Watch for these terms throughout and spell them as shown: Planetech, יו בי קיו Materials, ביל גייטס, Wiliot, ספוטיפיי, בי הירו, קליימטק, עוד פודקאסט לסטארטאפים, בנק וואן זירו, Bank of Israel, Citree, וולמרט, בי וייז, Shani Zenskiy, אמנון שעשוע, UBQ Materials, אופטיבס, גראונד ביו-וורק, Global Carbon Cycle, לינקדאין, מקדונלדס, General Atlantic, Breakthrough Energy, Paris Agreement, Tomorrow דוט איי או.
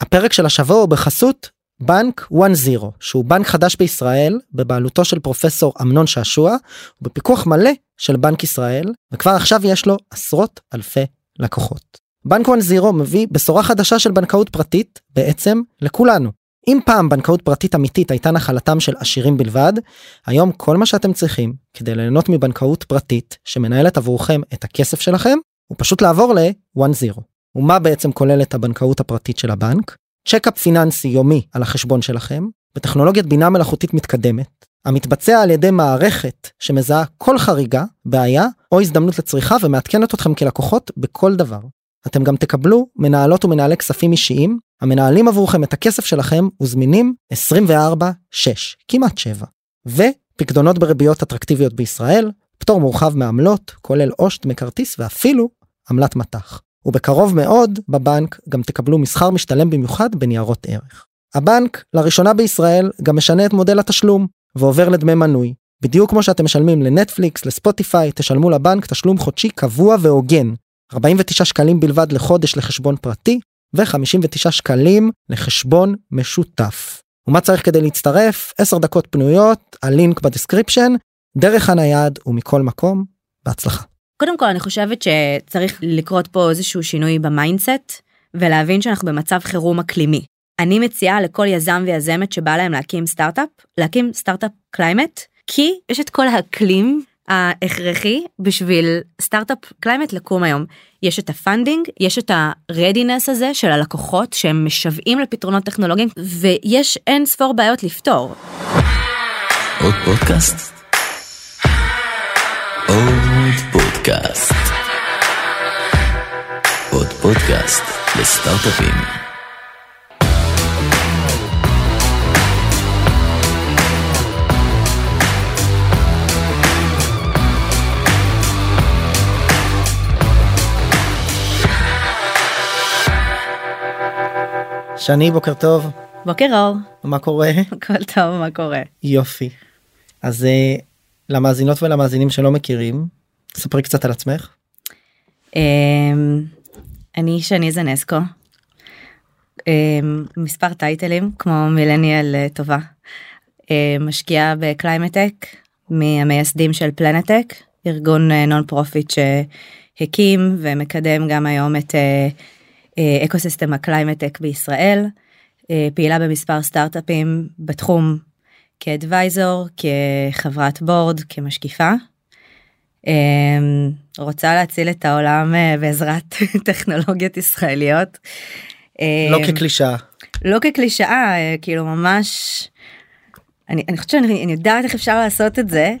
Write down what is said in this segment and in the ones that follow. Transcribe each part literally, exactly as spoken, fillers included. הפרק של השבוע הוא בחסות בנק וואן זירו, שהוא בנק חדש בישראל, בבעלותו של פרופסור אמנון שעשוע, ובפיקוח מלא של בנק ישראל, וכבר עכשיו יש לו עשרות אלפי לקוחות. בנק וואן זירו מביא בשורה חדשה של בנקאות פרטית, בעצם לכולנו. אם פעם בנקאות פרטית אמיתית הייתה נחלתם של עשירים בלבד, היום כל מה שאתם צריכים כדי ליהנות מבנקאות פרטית שמנהלת עבורכם את הכסף שלכם, הוא פשוט לעבור ל-וואן זירו. ומה בעצם כוללת הבנקאות הפרטית של הבנק? צ'ק-אפ פיננסי יומי על החשבון שלכם, בטכנולוגיית בינה מלאכותית מתקדמת, המתבצע על ידי מערכת שמזהה כל חריגה, בעיה או הזדמנות לצריכה ומעדכנת אתכם כלקוחות בכל דבר. אתם גם תקבלו מנהלות ומנהלי כספים אישיים, המנהלים עבורכם את הכסף שלכם וזמינים עשרים וארבע שש, כמעט שבע. ופקדונות בריביות אטרקטיביות בישראל, פטור מורחב מעמלות, כולל אושט מקרטיס ואפילו עמלת מתח. ובקרוב מאוד בבנק גם תקבלו מסחר משתלם במיוחד בניירות ערך. הבנק לראשונה בישראל גם משנה את מודל התשלום ועובר לדמי מנוי. בדיוק כמו שאתם משלמים לנטפליקס, לספוטיפיי, תשלמו לבנק תשלום חודשי קבוע והוגן. ארבעים ותשעה שקלים בלבד לחודש לחשבון פרטי ו-חמישים ותשעה שקלים לחשבון משותף. ומה צריך כדי להצטרף? עשר דקות פנויות, הלינק בדסקריפשן, דרך הנייד ומכל מקום, בהצלחה. קודם כל, אני חושבת שצריך לקרות פה איזשהו שינוי במיינדסט, ולהבין שאנחנו במצב חירום אקלימי. אני מציעה לכל יזם ויזמת שבא להם להקים סטארט-אפ, להקים סטארט-אפ קליימט, כי יש את כל האקלים ההכרחי בשביל סטארט-אפ קליימט לקום היום. יש את הפנדינג, יש את הרדינס הזה של הלקוחות, שהם משוועים לפתרונות טכנולוגיים, ויש אין ספור בעיות לפתור. עוד פודקאסט? עוד פודקאסט. עוד פודקאסט לסטארט-אפים. שני, בוקר טוב. בוקר אור. מה קורה? הכל טוב, מה קורה? יופי. אז למאזינות ולמאזינים שלא מכירים, ספרי קצת על עצמך. אני שני זנסקו, מספר טייטלים, כמו מילניאל טובה, משקיעה בקליימטק, מהמייסדים של פלנטק, ארגון נון פרופיט שהקים ומקדם גם היום את אקוסיסטם הקליימטק בישראל, פעילה במספר סטארט-אפים בתחום כאדוויזור, כחברת בורד, כמשקיפה. רוצה להציל את העולם בעזרת טכנולוגיות ישראליות. לא כקלישאה. לא כקלישאה, כאילו ממש, אני, אני חושבת שאני יודעת איך אפשר לעשות את זה.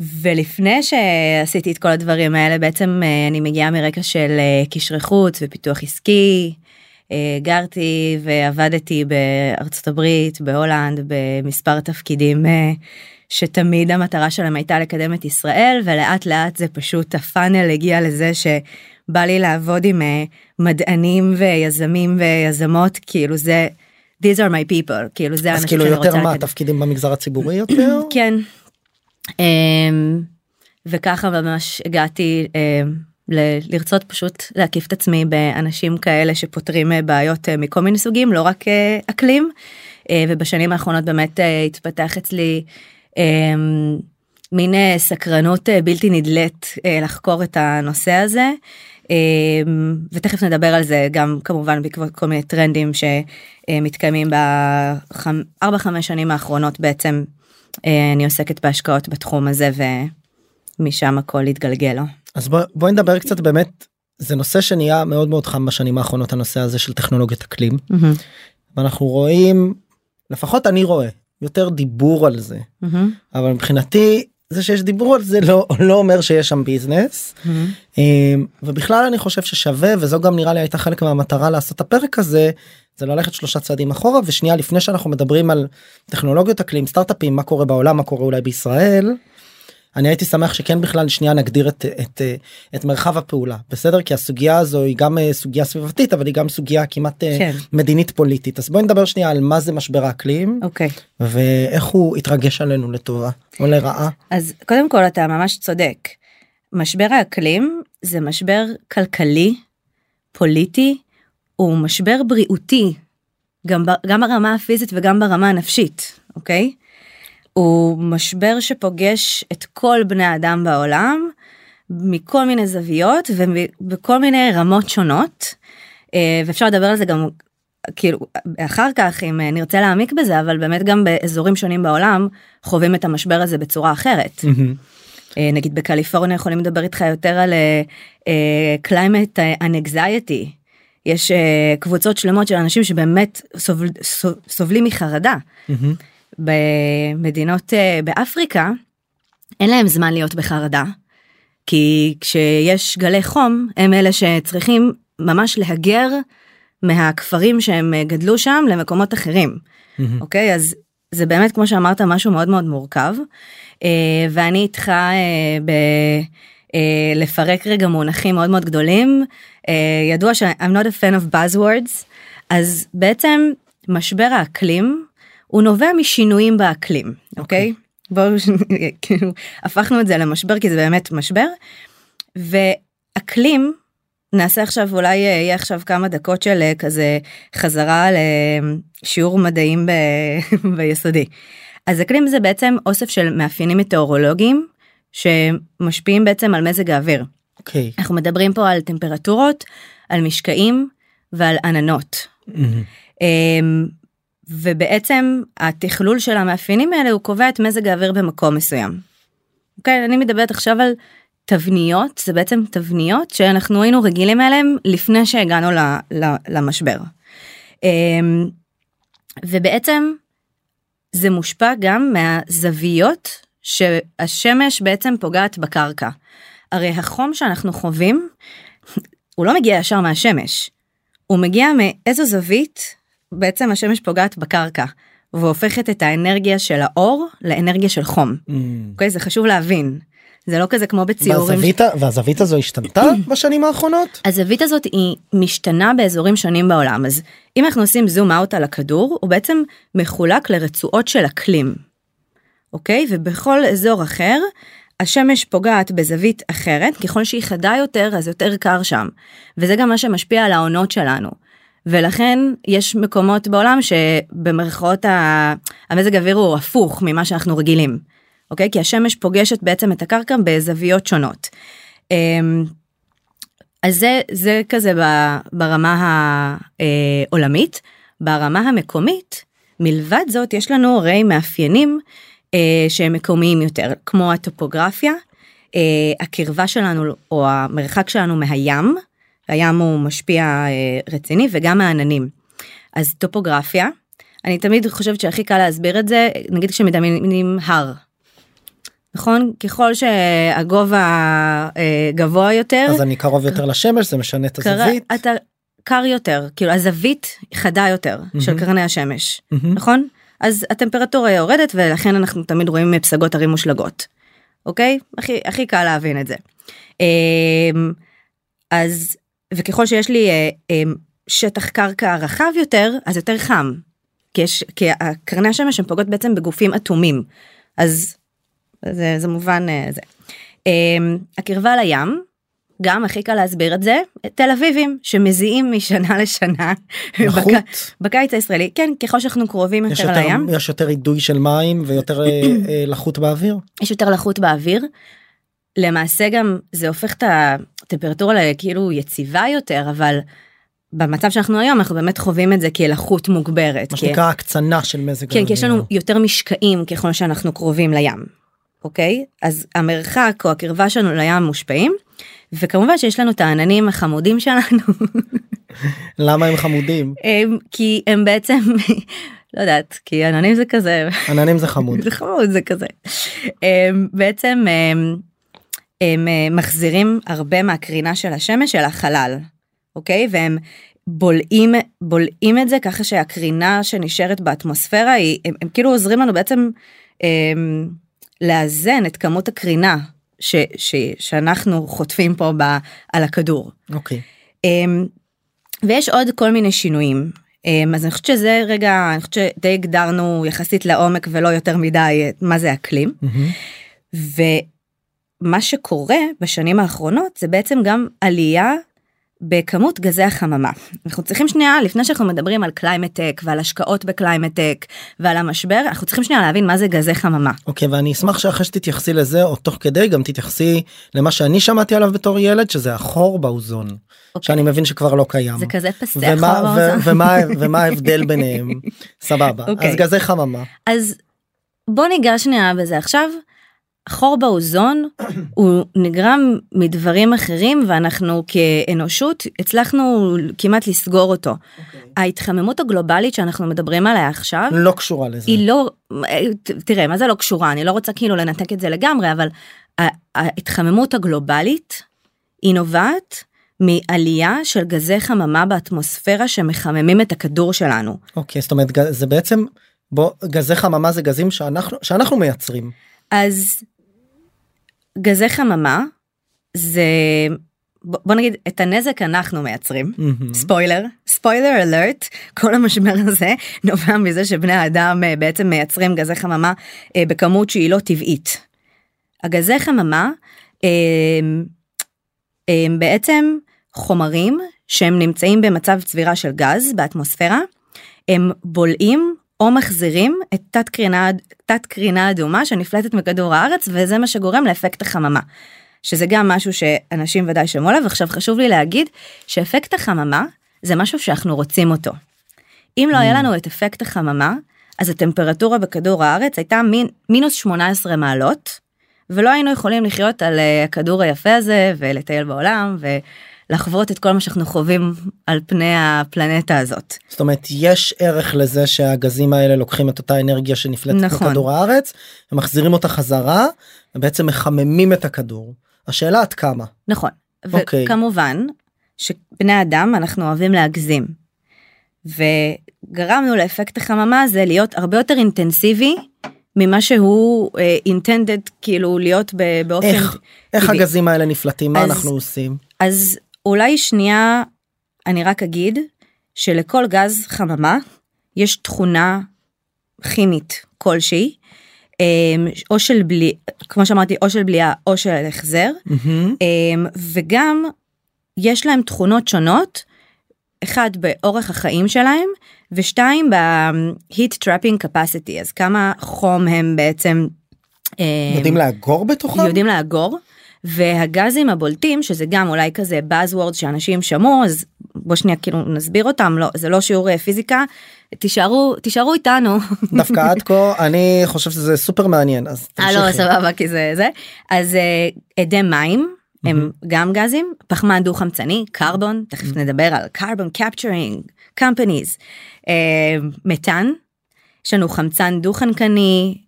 ולפני שעשיתי את כל הדברים האלה, בעצם אני מגיעה מרקע של קשרי חוץ ופיתוח עסקי, גרתי ועבדתי בארצות הברית, בהולנד, במספר תפקידים שתמיד המטרה שלהם הייתה לקדם את ישראל, ולאט לאט זה פשוט הפאנל הגיע לזה שבא לי לעבוד עם מדענים ויזמים ויזמות, כאילו זה, these are my people, כאילו זה אנשים שאני רוצה לקדם. אז כאילו יותר מה, תפקידים במגזר הציבורי יותר? כן. וככה ממש הגעתי לרצות פשוט להקיף את עצמי באנשים כאלה שפותרים בעיות מכל מיני סוגים, לא רק אקלים, ובשנים האחרונות באמת התפתח אצלי מין סקרנות בלתי נדלית לחקור את הנושא הזה, ותכף נדבר על זה גם כמובן בעקבות כל מיני טרנדים שמתקיימים בארבע חמש שנים האחרונות. בעצם אני עוסקת בהשקעות בתחום הזה ומשם הכל התגלגל לו. אז בואי בוא נדבר קצת באמת, זה נושא שנהיה מאוד מאוד חם בשנים האחרונות, הנושא הזה של טכנולוגיית אקלים. Mm-hmm. ואנחנו רואים, לפחות אני רואה, יותר דיבור על זה. Mm-hmm. אבל מבחינתי, זה שיש דיבור על זה לא, לא אומר שיש שם ביזנס. Mm-hmm. ובכלל אני חושב ששווה, וזו גם נראה לי הייתה חלק מהמטרה לעשות את הפרק הזה, זה ללכת שלושה צעדים אחורה, ושנייה לפני שאנחנו מדברים על טכנולוגיות אקלים, סטארט-אפים, מה קורה בעולם, מה קורה אולי בישראל, אני הייתי שמח שכן בכלל שנייה נגדיר את, את, את מרחב הפעולה, בסדר? כי הסוגיה הזו היא גם סוגיה סביבתית, אבל היא גם סוגיה כמעט כן. מדינית-פוליטית. אז בואי נדבר שנייה על מה זה משבר האקלים, אוקיי. ואיך הוא התרגש עלינו לטובה או לרעה. אז קודם כל אתה ממש צודק. משבר האקלים זה משבר כלכלי, פוליטי, הוא משבר בריאותי, גם, גם ברמה הפיזית וגם ברמה הנפשית, אוקיי? הוא משבר שפוגש את כל בני האדם בעולם, מכל מיני זוויות ובכל מיני רמות שונות, ואפשר לדבר על זה גם כאילו, אחר כך, אם נרצה להעמיק בזה, אבל באמת גם באזורים שונים בעולם, חווים את המשבר הזה בצורה אחרת. Mm-hmm. נגיד בקליפורניה יכולים לדבר איתך יותר על uh, climate anxiety. יש uh, קבוצות שלמות של אנשים שבאמת סובל, סוב, סובלים מחרדה. Mm-hmm. במדינות uh, באפריקה, אין להם זמן להיות בחרדה, כי כשיש גלי חום, הם אלה שצריכים ממש להגר מהכפרים שהם גדלו שם למקומות אחרים. אוקיי? אז זה באמת, כמו שאמרת, משהו מאוד מאוד מורכב. ואני איתך לפרק רגע מונחים מאוד מאוד גדולים. ידוע ש- I'm not a fan of buzzwords. אז בעצם משבר האקלים, הוא נובע משינויים באקלים. אוקיי? בואו, כאילו, הפכנו את זה למשבר, כי זה באמת משבר. ואקלים, נעשה עכשיו, אולי יהיה עכשיו כמה דקות של כזה חזרה לשיעור מדעים ב... ביסודי. אז אקלים זה בעצם אוסף של מאפיינים מטאורולוגיים, שמשפיעים בעצם על מזג האוויר. אוקיי. Okay. אנחנו מדברים פה על טמפרטורות, על משקעים ועל עננות. Mm-hmm. ובעצם התכלול של המאפיינים האלה, הוא קובע את מזג האוויר במקום מסוים. אוקיי, okay, אני מדברת עכשיו על... תבניות, זה בעצם תבניות שאנחנו היינו רגילים אליהם לפני שהגענו ל, ל, למשבר. ובעצם זה מושפע גם מהזוויות שהשמש בעצם פוגעת בקרקע. הרי החום שאנחנו חווים, הוא לא מגיע ישר מהשמש. הוא מגיע מאיזו זווית, בעצם השמש פוגעת בקרקע. והופכת את האנרגיה של האור לאנרגיה של חום. Mm. אוקיי, זה חשוב להבין. זה לא כזה כמו בציורים. והזווית הזו השתנתה בשנים האחרונות? הזווית הזאת היא משתנה באזורים שונים בעולם. אז אם אנחנו עושים זום אאוט על הכדור, הוא בעצם מחולק לרצועות של אקלים. אוקיי? ובכל אזור אחר, השמש פוגעת בזווית אחרת, ככל שהיא חדה יותר, אז יותר קר שם. וזה גם מה שמשפיע על העונות שלנו. ולכן יש מקומות בעולם שבמרכאות המזג האוויר הוא הפוך ממה שאנחנו רגילים. אוקיי? כי השמש פוגשת בעצם את הקרקע בזוויות שונות. אז זה, זה כזה ברמה העולמית. ברמה המקומית, מלבד זאת, יש לנו הרי מאפיינים שהם מקומיים יותר, כמו הטופוגרפיה, הקרבה שלנו או המרחק שלנו מהים, הים הוא משפיע רציני, וגם העננים. אז טופוגרפיה, אני תמיד חושבת שהכי קל להסביר את זה, נגיד כשמדמיינים הר. נכון? ככל שהגובה גבוה יותר... אז אני קרוב יותר לשמש, זה משנה את הזווית. אתה קר יותר, כאילו הזווית חדה יותר של קרני השמש, נכון? אז הטמפרטורה יורדת, ולכן אנחנו תמיד רואים פסגות הרים מושלגות. אוקיי? הכי קל להבין את זה. אז... וככל שיש לי שטח קרקע רחב יותר, אז יותר חם. כי קרני השמש הן פוגעות בעצם בגופים אטומים. אז זה, זה מובן זה. הקרבה לים, גם הכי קל להסביר את זה, תל אביבים שמזיעים משנה לשנה. נחות. בק... בקיץ הישראלי, כן, ככל שאנחנו קרובים יותר לים. יש יותר עידוי של מים ויותר לחות באוויר? יש יותר לחות באוויר. למעשה גם זה הופך את ה... טמפרטורה כאילו יציבה יותר, אבל במצב שאנחנו היום, אנחנו באמת חווים את זה כלחות מוגברת. מה שנקרא הקצנה של מזג. כן, כי יש לנו יותר משקעים ככל שאנחנו קרובים לים, אוקיי? אז המרחק או הקרבה שלנו לים מושפעים, וכמובן שיש לנו את העננים החמודים שלנו. למה הם חמודים? כי הם בעצם, לא יודעת, כי עננים זה כזה. עננים זה חמוד. זה חמוד, זה כזה. בעצם... הם מחזירים הרבה מהקרינה של השמש אל החלל, אוקיי? והם בולעים, בולעים את זה ככה שהקרינה שנשארת באטמוספירה, היא, הם, הם כאילו עוזרים לנו בעצם הם, לאזן את כמות הקרינה ש, ש, שאנחנו חוטפים פה ב, על הכדור. אוקיי. הם, ויש עוד כל מיני שינויים. הם, אז אני חושבת שזה רגע, אני חושבת שדי הגדרנו יחסית לעומק ולא יותר מדי מה זה אקלים. Mm-hmm. ו... מה שקורה בשנים האחרונות זה בעצם גם עלייה בכמות גזי החממה. אנחנו צריכים שנייה, לפני שאנחנו מדברים על קליימטק ועל השקעות בקליימטק ועל המשבר, אנחנו צריכים שנייה להבין מה זה גזי חממה. אוקיי, ואני אשמח שאחרי שתתייחסי לזה, או תוך כדי גם תתייחסי למה שאני שמעתי עליו בתור ילד, שזה החור באוזון, שאני מבין שכבר לא קיים. זה כזה פסה, חור באוזון. ומה ההבדל ביניהם? סבבה. אז גזי חממה. אז בוא ניגע שנייה בזה עכשיו. חור באוזון הוא נגרם מדברים אחרים, ואנחנו כאנושות הצלחנו כמעט לסגור אותו. Okay. ההתחממות הגלובלית שאנחנו מדברים עליה עכשיו, לא קשורה לזה. היא לא, תראה, מה זה לא קשורה? אני לא רוצה כאילו לנתק את זה לגמרי, אבל ההתחממות הגלובלית היא נובעת מעלייה של גזי חממה באטמוספירה שמחממים את הכדור שלנו. אוקיי, okay, זאת אומרת, זה בעצם, בוא, גזי חממה זה גזים שאנחנו, שאנחנו מייצרים. אז גזי חממה זה, בוא נגיד, את הנזק אנחנו מייצרים, ספוילר, ספוילר אלרט, כל המשבר הזה נובע מזה שבני האדם בעצם מייצרים גזי חממה בכמות שהיא לא טבעית. הגזי חממה הם בעצם חומרים שהם נמצאים במצב צבירה של גז באטמוספירה, הם בולעים או מחזירים את תת קרינה, תת קרינה אדומה שנפלטת מכדור הארץ, וזה מה שגורם לאפקט החממה, שזה גם משהו שאנשים ודאי שמעו עליו. ועכשיו חשוב לי להגיד שאפקט החממה זה משהו שאנחנו רוצים אותו. אם לא היה לנו את אפקט החממה, אז הטמפרטורה בכדור הארץ הייתה מינוס שמונה עשרה מעלות, ולא היינו יכולים לחיות על הכדור היפה הזה, ולטייל בעולם, ו... לחוות את כל מה שאנחנו חווים על פני הפלנטה הזאת. זאת אומרת, יש ערך לזה שהגזים האלה לוקחים את אותה אנרגיה שנפלטת נכון. מכדור הארץ, ומחזירים אותה חזרה, ובעצם מחממים את הכדור. השאלה עד כמה. נכון. אוקיי. וכמובן, שבני אדם אנחנו אוהבים להגזים. וגרמנו לאפקט החממה הזה להיות הרבה יותר אינטנסיבי, ממה שהוא intended, כאילו להיות באופן... איך, איך הגזים האלה נפלטים? מה אנחנו עושים? אז... אולי שנייה, אני רק אגיד, שלכל גז חממה יש תכונה כימית כלשהי, או של בלי, כמו שאמרתי, או של בליעה, או של החזר, וגם יש להם תכונות שונות, אחד באורך החיים שלהם, ושתיים ב-heat trapping capacity, אז כמה חום הם בעצם... יודעים לאגור בתוכם? יודעים לאגור. והגזים הבולטים, שזה גם אולי כזה buzzword שאנשים שמעו, אז בוא שנייה כאילו נסביר אותם, לא, זה לא שיעור פיזיקה, תישארו, תישארו איתנו. דווקא עד כה, אני חושב שזה סופר מעניין, אז תמשיכי. לא, סבבה, כי זה זה. אז עדי מים, הם גם גזים, פחמן דו-חמצני, קרבון, תכף נדבר על carbon capturing companies, מתאן, יש לנו חמצן דו-חנקני,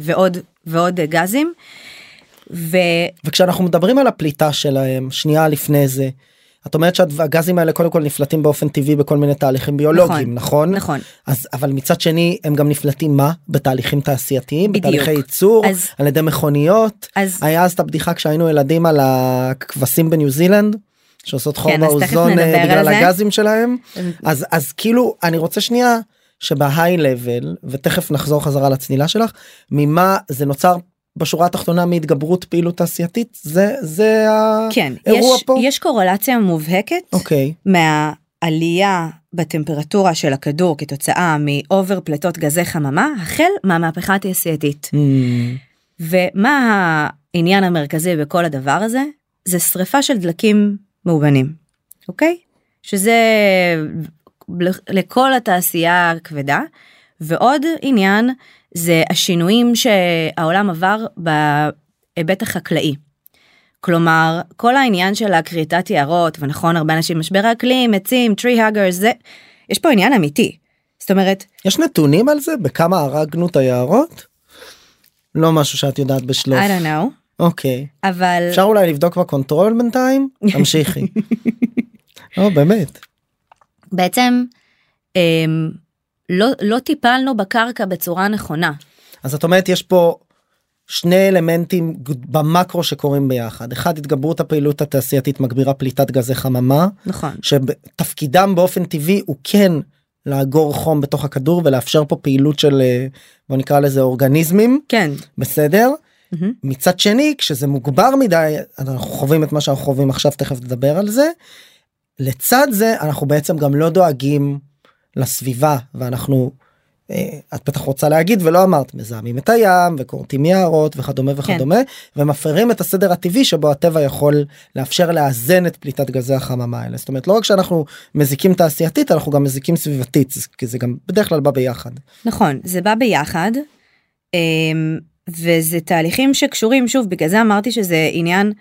ועוד, ועוד גזים, ו... וכשאנחנו מדברים על הפליטה שלהם, שנייה לפני זה, את אומרת שהגזים האלה קודם כל נפלטים באופן טבעי בכל מיני תהליכים ביולוגיים, נכון? נכון. אז, אבל מצד שני, הם גם נפלטים מה? בתהליכים תעשייתיים, בדיוק. בתהליכי ייצור, אז... על ידי מכוניות. אז... היה אז את הבדיחה כשהיינו ילדים על הכבשים בניו זילנד, שעושות חור באוזון בגלל הגזים שלהם. אז, אז כאילו, אני רוצה שנייה שבה-high level, ותכף נחזור חזרה לצלילה שלך, ממה זה נוצר פרק, בשורה התחתונה מהתגברות פעילות תעשייתית, זה, זה כן, האירוע יש, פה? כן, יש קורלציה מובהקת okay. מהעלייה בטמפרטורה של הכדור כתוצאה מאובר פלטות גזי חממה, החל מהמהפכה התעשייתית. Mm. ומה העניין המרכזי בכל הדבר הזה? זה שריפה של דלקים מאובנים, אוקיי? Okay? שזה לכל התעשייה הכבדה, ועוד עניין זה השינויים שהעולם עבר בהיבט החקלאי. כלומר, כל העניין של הקריטת יערות, ונכון, הרבה אנשים משבר האקלים, עצים, tree huggers, זה, יש פה עניין אמיתי. זאת אומרת... יש נתונים על זה? בכמה הרגנו את היערות? לא משהו שאת יודעת בשלוף. I don't know. אוקיי. Okay. אבל... אפשר אולי לבדוק בקונטרול בינתיים? תמשיכי. או, באמת. בעצם... אמ... לא, לא טיפלנו בקרקע בצורה נכונה. אז את אומרת, יש פה שני אלמנטים במקרו שקורים ביחד. אחד, התגברות הפעילות התעשייתית מגבירה פליטת גזי חממה. נכון. שתפקידם באופן טבעי הוא כן לאגור חום בתוך הכדור, ולאפשר פה פעילות של, בוא נקרא לזה, אורגניזמים. כן. בסדר? מצד שני, כשזה מוגבר מדי, אנחנו חווים את מה שאנחנו חווים עכשיו, תכף נדבר על זה. לצד זה, אנחנו בעצם גם לא דואגים לסביבה, ואנחנו, את בטח רוצה להגיד, ולא אמרת, מזהמים את הים, וקורטים יערות, וכדומה וכדומה, ומפרים את הסדר הטבעי שבו הטבע יכול לאפשר לאזן את פליטת גזי החממה האלה. זאת אומרת, לא רק שאנחנו מזיקים תעשייתית, אנחנו גם מזיקים סביבתית, כי זה גם בדרך כלל בא ביחד. נכון, זה בא ביחד, וזה תהליכים שקשורים, שוב, בגלל זה אמרתי שזה עניין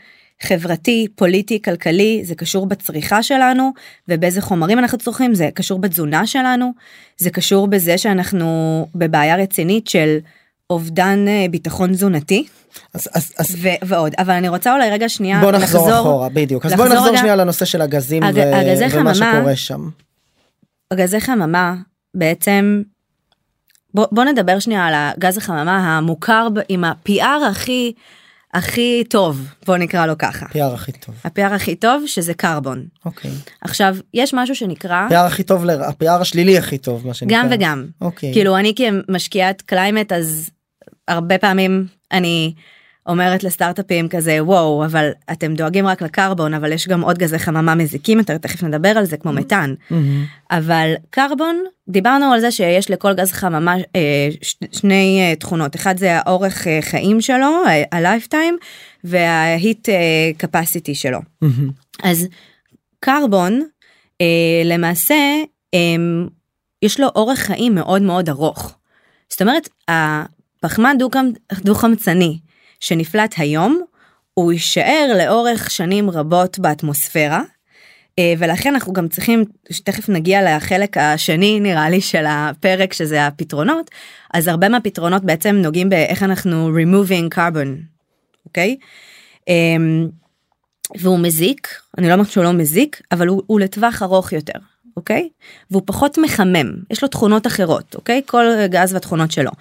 חברתי, פוליטי, כלכלי, זה קשור בצריכה שלנו, ובאיזה חומרים אנחנו צורכים, זה קשור בתזונה שלנו, זה קשור בזה שאנחנו בבעיה רצינית של אובדן ביטחון תזונתי, אז, אז, אז... ו- ועוד, אבל אני רוצה אולי רגע שנייה, בוא נחזור לחזור, אחורה, בדיוק, אז בוא נחזור רגע... שנייה לנושא של הגזים, הג... ו... הגזי ומה חממה, שקורה שם. הגזי חממה, בעצם, בוא, בוא נדבר שנייה על הגז החממה המוכר, עם ה-פי אר הכי, הכי טוב, בוא נקרא לו ככה. פי אר הכי טוב. ה-פי אר הכי טוב, שזה קרבון. אוקיי. עכשיו, יש משהו שנקרא... פי אר הכי טוב, ה-פי אר השלילי הכי טוב, מה שנקרא. גם וגם. אוקיי. כאילו, אני כמשקיעת קליימט, אז הרבה פעמים אני אומרת לסטארט-אפים כזה, וואו, אבל אתם דואגים רק לקרבון, אבל יש גם עוד גזי חממה מזיקים, יותר תכף נדבר על זה, כמו מתאן. אבל קרבון, דיברנו על זה שיש לכל גז חממה שני תכונות, אחד זה האורך חיים שלו, ה-lifetime, וה-heat capacity שלו. אז קרבון, למעשה, יש לו אורך חיים מאוד מאוד ארוך. זאת אומרת, הפחמן דו-חמצני, שנפלט היום, הוא יישאר לאורך שנים רבות באטמוספירה, ולכן אנחנו גם צריכים, שתכף נגיע לחלק השני, נראה לי, של הפרק, שזה הפתרונות, אז הרבה מהפתרונות בעצם נוגעים באיך אנחנו removing carbon, אוקיי? והוא מזיק, אני לא אומרת שהוא לא מזיק, אבל הוא, הוא לטווח ארוך יותר, אוקיי? והוא פחות מחמם, יש לו תכונות אחרות, אוקיי? כל גז והתכונות שלו.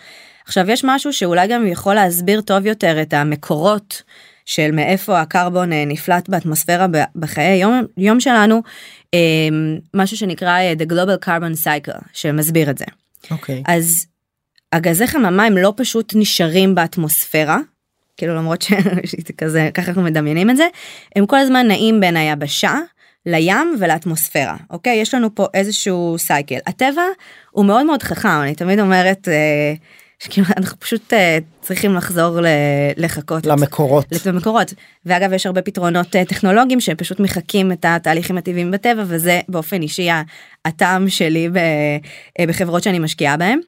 עכשיו, יש משהו שאולי גם יכול להסביר טוב יותר את המקורות של מאיפה הקרבון נפלט באטמוספירה בחיי יום, יום שלנו, משהו שנקרא The Global Carbon Cycle, שמסביר את זה. אוקיי. אז הגזי חממה הם לא פשוט נשארים באטמוספירה, כאילו למרות שככה אנחנו מדמיינים את זה, הם כל הזמן נעים בין היבשה, לים ולאטמוספירה, אוקיי? יש לנו פה איזשהו סייקל. הטבע הוא מאוד מאוד חכם, אני תמיד אומרת... שכאילו אנחנו פשוט צריכים לחזור לחכות. למקורות. למקורות. ואגב, יש הרבה פתרונות טכנולוגיים שפשוט מחכים את התהליכים הטבעיים בטבע, וזה באופן אישי הטעם שלי בחברות שאני משקיעה בהן.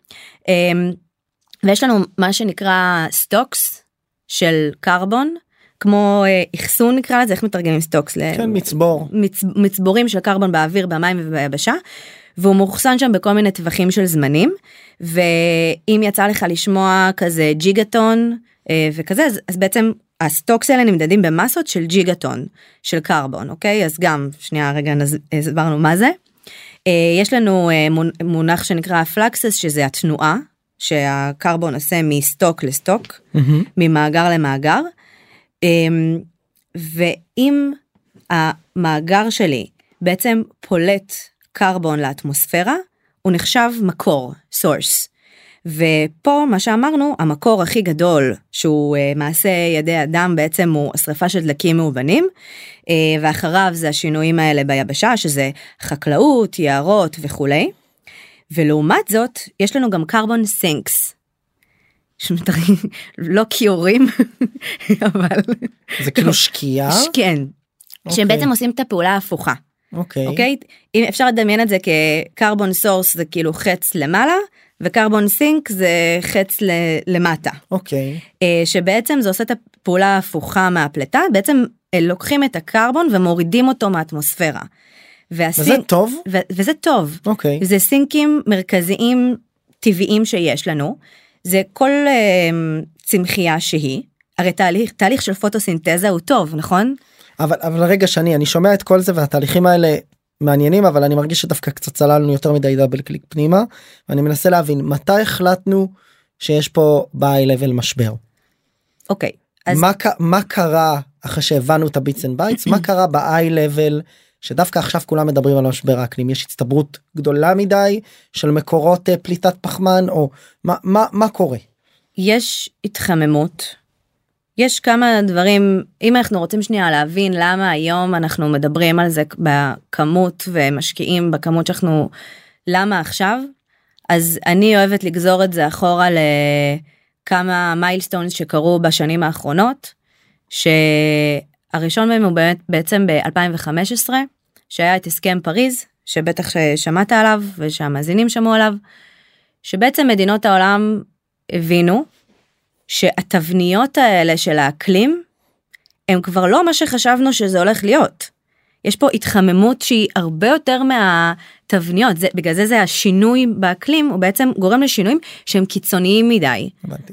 ויש לנו מה שנקרא סטוקס של קרבון, כמו איחסון נקרא לזה, איך מתרגמים סטוקס? כן, מצבור. מצבורים של קרבון באוויר, במים וביבשה. והוא מוכסן שם בכל מיני טווחים של זמנים, ואם יצא לך לשמוע כזה ג'יגטון וכזה, אז בעצם הסטוקס האלה נמדדים במסות של ג'יגטון, של קרבון, אוקיי? אז גם, שנייה רגע, הסברנו מה זה. יש לנו מונח שנקרא פלקסס, שזה התנועה, שהקרבון עושה מסטוק לסטוק, ממאגר למאגר, ואם המאגר שלי בעצם פולט קרבון לאטמוספירה, הוא נחשב מקור, source. ופה, מה שאמרנו, המקור הכי גדול, שהוא uh, מעשה ידי אדם, בעצם הוא השריפה של דלקים מאובנים, uh, ואחריו זה השינויים האלה ביבשה, שזה חקלאות, יערות וכו'. ולעומת זאת, יש לנו גם קרבון סינקס, שמתרים, לא קיורים, אבל... זה כאילו שקיעה? כן, okay. שהם בעצם עושים את הפעולה ההפוכה. אוקיי. אוקיי? אם אפשר לדמיין את זה כקרבון סורס זה כאילו חץ למעלה, וקרבון סינק זה חץ למטה. אוקיי. שבעצם זה עושה את הפעולה ההפוכה מהפלטה, בעצם לוקחים את הקרבון ומורידים אותו מהאטמוספירה. וזה טוב? וזה טוב. אוקיי. זה סינקים מרכזיים טבעיים שיש לנו, זה כל צמחייה שהיא, הרי תהליך, תהליך של פוטוסינתזה הוא טוב, נכון? אבל, אבל רגע שני, אני שומע את כל זה והתהליכים האלה מעניינים, אבל אני מרגיש שדווקא קצת צללנו יותר מדי דאבל קליק פנימה, ואני מנסה להבין, מתי החלטנו שיש פה ביי לבל משבר? אוקיי. אז... מה, מה קרה אחרי שהבנו את הביטס אנד בייטס? מה קרה ביי לבל שדווקא עכשיו כולם מדברים על המשבר האקלים? יש הצטברות גדולה מדי של מקורות פליטת פחמן, או מה, מה, מה קורה? יש התחממות יש כמה דברים, אם אנחנו רוצים שנייה להבין למה היום אנחנו מדברים על זה בכמות ומשקיעים בכמות שאנחנו, למה עכשיו? אז אני אוהבת לגזור את זה אחורה לכמה מיילסטונס שקרו בשנים האחרונות, שהראשון מהם הוא באמת בעצם ב-אלפיים וחמש עשרה, שהיה את הסכם פריז, שבטח ששמעת עליו ושהמאזינים שמעו עליו, שבעצם מדינות העולם הבינו שהתבניות האלה של האקלים, הם כבר לא מה שחשבנו שזה הולך להיות. יש פה התחממות שהיא הרבה יותר מהתבניות, זה, בגלל זה זה השינוי באקלים, הוא בעצם גורם לשינויים שהם קיצוניים מדי.